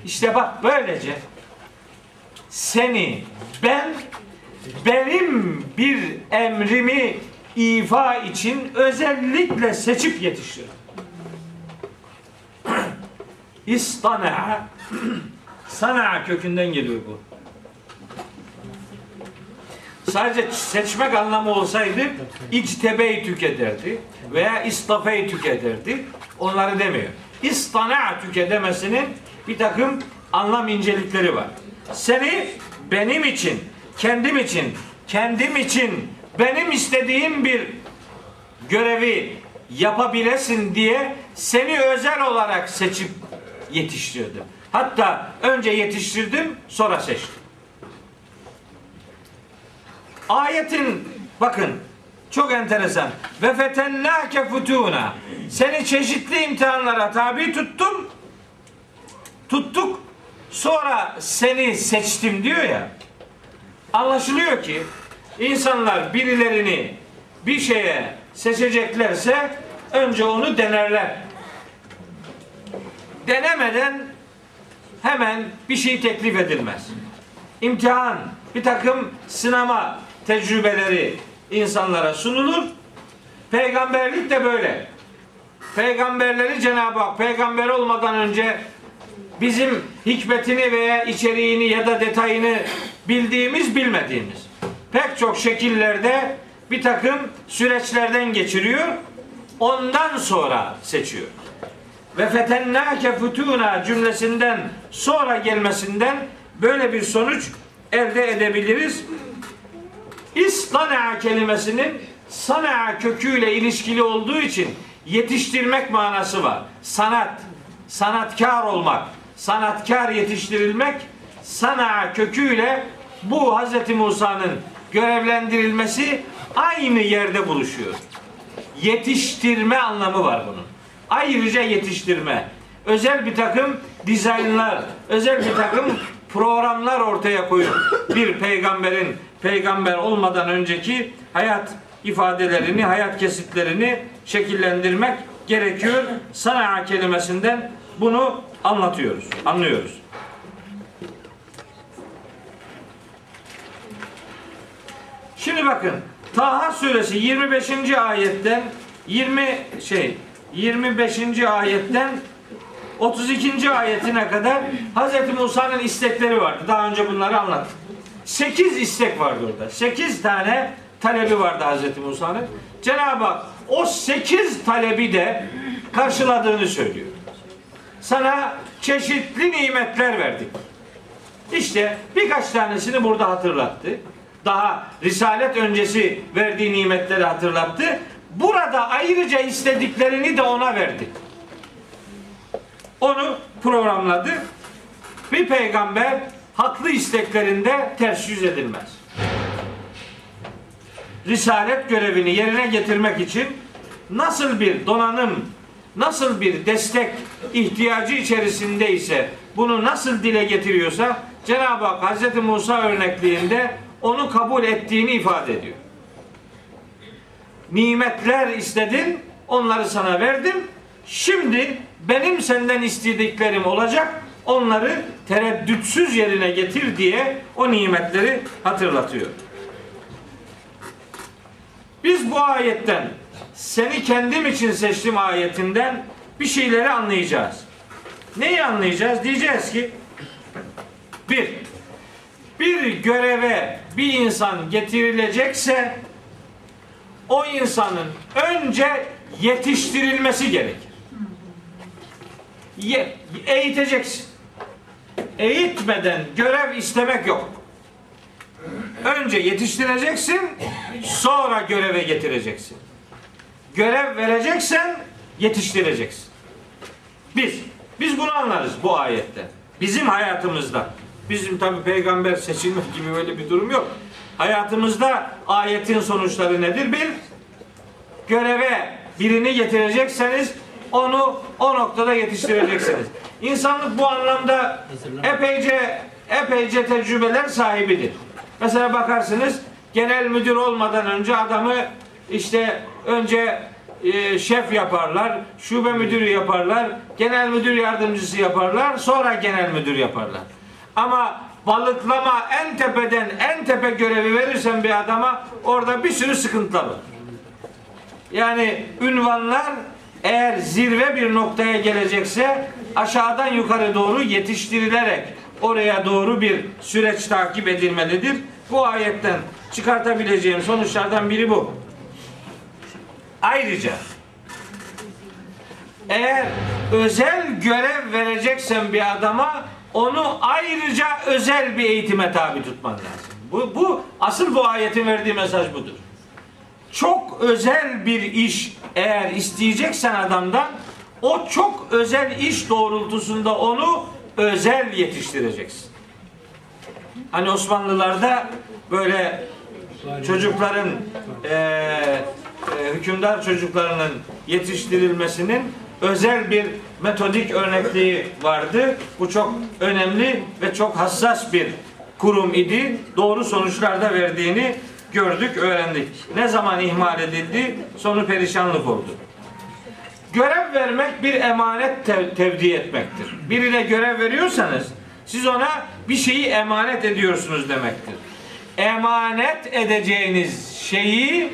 İşte bak, böylece seni ben benim bir emrimi ifa için özellikle seçip yetiştirdim. İstana'a, sana'a kökünden geliyor bu. Sadece seçmek anlamı olsaydı İctebe'yi tükederdi veya İstafe'yi tükederdi. Onları demiyor. İstana'a tükedemesinin bir takım anlam incelikleri var. Seni benim için, kendim için, kendim için benim istediğim bir görevi yapabilesin diye seni özel olarak seçip yetiştirdim. Hatta önce yetiştirdim, sonra seçtim. Ayetin bakın çok enteresan. Ve fetennâke futûnâ. Seni çeşitli imtihanlara tabi tuttum. Tuttuk. Sonra seni seçtim diyor ya. Anlaşılıyor ki insanlar birilerini bir şeye seçeceklerse önce onu denerler. Denemeden hemen bir şey teklif edilmez. İmtihan, bir takım sınama tecrübeleri insanlara sunulur. Peygamberlik de böyle. Peygamberleri Cenab-ı Hak peygamber olmadan önce bizim hikmetini veya içeriğini ya da detayını bildiğimiz bilmediğimiz pek çok şekillerde bir takım süreçlerden geçiriyor. Ondan sonra seçiyor. Ve fetennâke futûnâ cümlesinden sonra gelmesinden böyle bir sonuç elde edebiliriz. İslanâ kelimesinin sanâ köküyle ilişkili olduğu için yetiştirmek manası var. Sanat, sanatkar olmak, sanatkar yetiştirilmek, sanâ köküyle bu Hz. Musa'nın görevlendirilmesi aynı yerde buluşuyor. Yetiştirme anlamı var bunun. Ayrıca yetiştirme. Özel bir takım dizaynlar, özel bir takım programlar ortaya koyup bir peygamberin peygamber olmadan önceki hayat ifadelerini, hayat kesitlerini şekillendirmek gerekiyor. Sana kelimesinden bunu anlatıyoruz, anlıyoruz. Şimdi bakın, Taha Suresi yirmi beşinci ayetten yirmi şey yirmi beşinci ayetten otuz ikinci ayetine kadar Hz. Musa'nın istekleri vardı. Daha önce bunları anlattık. sekiz istek vardı orada. sekiz tane talebi vardı Hz. Musa'nın. Cenab-ı Hak o sekiz talebi de karşıladığını söylüyor. Sana çeşitli nimetler verdik. İşte birkaç tanesini burada hatırlattı. Daha risalet öncesi verdiği nimetleri hatırlattı. Burada ayrıca istediklerini de ona verdik. Onu programladı. Bir peygamber haklı isteklerinde ters yüz edilmez. Risalet görevini yerine getirmek için nasıl bir donanım, nasıl bir destek ihtiyacı içerisindeyse, bunu nasıl dile getiriyorsa Cenab-ı Hak Hazreti Musa örnekliğinde onu kabul ettiğini ifade ediyor. Nimetler istedin, onları sana verdim. Şimdi benim senden istediklerim olacak, onları tereddütsüz yerine getir diye o nimetleri hatırlatıyor. Biz bu ayetten, seni kendim için seçtim ayetinden bir şeyleri anlayacağız. Neyi anlayacağız? Diyeceğiz ki, bir, bir göreve bir insan getirilecekse, o insanın önce yetiştirilmesi gerekir. Ye, eğiteceksin. Eğitmeden görev istemek yok. Önce yetiştireceksin, sonra göreve getireceksin. Görev vereceksen yetiştireceksin. Biz, biz bunu anlarız bu ayette. Bizim hayatımızda. Bizim tabii peygamber seçilmek gibi böyle bir durum yok. Hayatımızda ayetin sonuçları nedir? Bir, göreve birini getirecekseniz onu o noktada yetiştireceksiniz. İnsanlık bu anlamda epeyce epeyce tecrübeler sahibidir. Mesela bakarsınız, genel müdür olmadan önce adamı işte önce e, şef yaparlar, şube müdürü yaparlar, genel müdür yardımcısı yaparlar, sonra genel müdür yaparlar. Ama balıklama en tepeden en tepe görevi verirsen bir adama orada bir sürü sıkıntılar var. Yani ünvanlar eğer zirve bir noktaya gelecekse aşağıdan yukarı doğru yetiştirilerek oraya doğru bir süreç takip edilmelidir. Bu ayetten çıkartabileceğim sonuçlardan biri bu. Ayrıca eğer özel görev vereceksen bir adama onu ayrıca özel bir eğitime tabi tutman lazım. Bu, bu asıl bu ayetin verdiği mesaj budur. Çok özel bir iş eğer isteyeceksen adamdan, o çok özel iş doğrultusunda onu özel yetiştireceksin. Hani Osmanlılarda böyle çocukların e, e, hükümdar çocuklarının yetiştirilmesinin özel bir metodik örnekliği vardı. Bu çok önemli ve çok hassas bir kurum idi. Doğru sonuçlar da verdiğini gördük, öğrendik. Ne zaman ihmal edildi, sonu perişanlık oldu. Görev vermek bir emanet tev- tevdi etmektir. Birine görev veriyorsanız siz ona bir şeyi emanet ediyorsunuz demektir. Emanet edeceğiniz şeyi,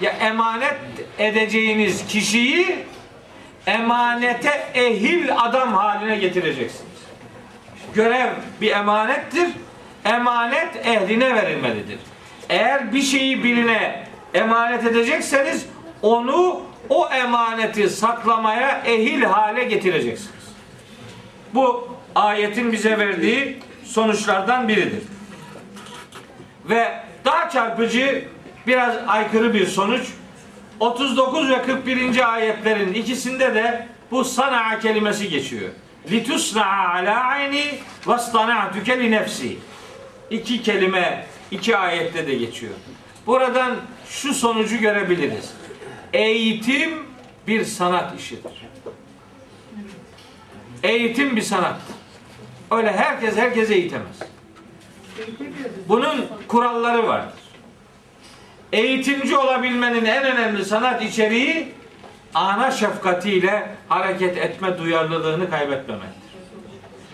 ya emanet edeceğiniz kişiyi emanete ehil adam haline getireceksiniz. Görev bir emanettir. Emanet ehline verilmelidir. Eğer bir şeyi birine emanet edecekseniz onu, o emaneti saklamaya ehil hale getireceksiniz. Bu ayetin bize verdiği sonuçlardan biridir. Ve daha çarpıcı, biraz aykırı bir sonuç. otuz dokuz ve kırk birinci ayetlerin ikisinde de bu sanaa kelimesi geçiyor. Litusna'a ala ayni ve stana'tuke li nefsi. İki kelime iki ayette de geçiyor. Buradan şu sonucu görebiliriz. Eğitim bir sanat işidir. Eğitim bir sanattır. Öyle herkes herkese eğitemez. Bunun kuralları vardır. Eğitimci olabilmenin en önemli sanat içeriği ana şefkatiyle hareket etme duyarlılığını kaybetmemektir.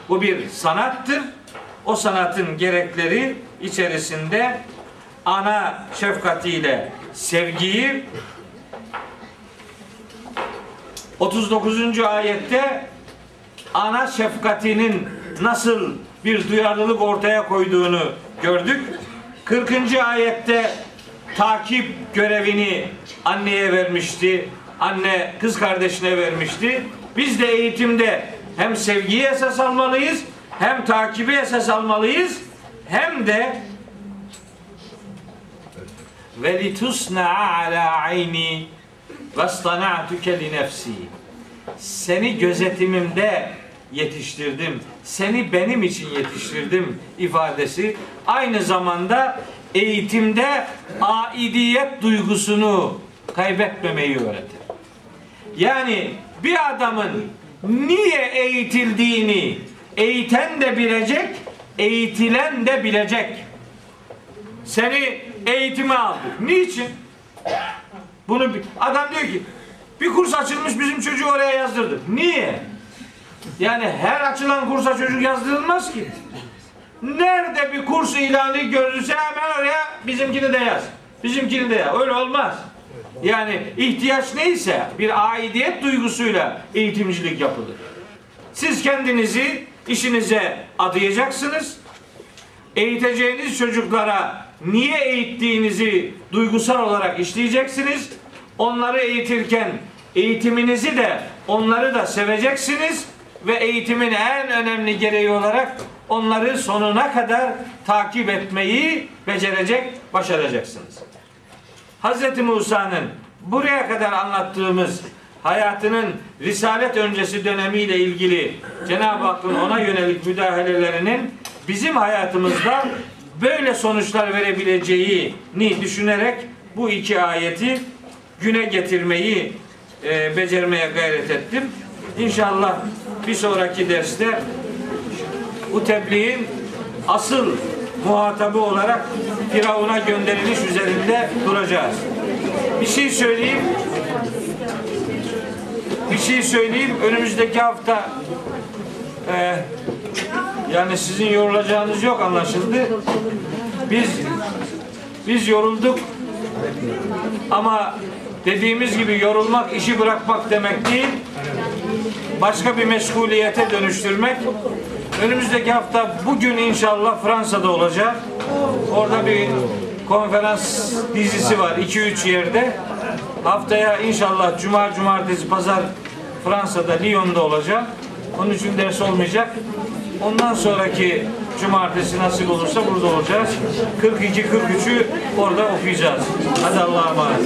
Bu bir sanattır. O sanatın gerekleri içerisinde ana şefkatiyle sevgiyi, otuz dokuzuncu ayette ana şefkatinin nasıl bir duyarlılık ortaya koyduğunu gördük. kırkıncı ayette takip görevini anneye vermişti. Anne kız kardeşine vermişti. Biz de eğitimde hem sevgiyi esas almalıyız, hem takibi esas almalıyız, hem de ve litusna'a ala ayni ve stana'tuke li nefsi. Seni gözetimimde yetiştirdim. Seni benim için yetiştirdim ifadesi aynı zamanda eğitimde aidiyet duygusunu kaybetmemeyi öğretir. Yani bir adamın niye eğitildiğini eğiten de bilecek, eğitilen de bilecek. Seni eğitime aldık. Niçin? Bunu adam diyor ki bir kurs açılmış, bizim çocuğu oraya yazdırdık. Niye? Yani her açılan kursa çocuk yazdırılmaz ki. Nerede bir kurs ilanı görülse hemen oraya bizimkini de yaz. Bizimkini de yaz. Öyle olmaz. Yani ihtiyaç neyse bir aidiyet duygusuyla eğitimcilik yapılır. Siz kendinizi işinize adayacaksınız. Eğiteceğiniz çocuklara niye eğittiğinizi duygusal olarak işleyeceksiniz. Onları eğitirken eğitiminizi de onları da seveceksiniz ve eğitimin en önemli gereği olarak onları sonuna kadar takip etmeyi becerecek, başaracaksınız. Hazreti Musa'nın buraya kadar anlattığımız hayatının Risalet öncesi dönemiyle ilgili Cenab-ı Hakk'ın ona yönelik müdahalelerinin bizim hayatımızda böyle sonuçlar verebileceğini düşünerek bu iki ayeti güne getirmeyi e, becermeye gayret ettim. İnşallah bir sonraki derste bu tebliğin asıl muhatabı olarak Firavun'a gönderiliş üzerinde duracağız. Bir şey söyleyeyim. Bir şey söyleyeyim. Önümüzdeki hafta e, yani sizin yorulacağınız yok anlaşıldı. Biz biz yorulduk ama dediğimiz gibi yorulmak işi bırakmak demek değil. Başka bir meşguliyete dönüştürmek. Önümüzdeki hafta bugün inşallah Fransa'da olacak. Orada bir konferans dizisi var iki üç yerde. Haftaya inşallah cuma, cumartesi, pazar Fransa'da, Lyon'da olacak. Onun için ders olmayacak. Ondan sonraki cumartesi nasip olursa burada olacağız. kırk iki kırk üçü orada okuyacağız. Hadi Allah'a emanet.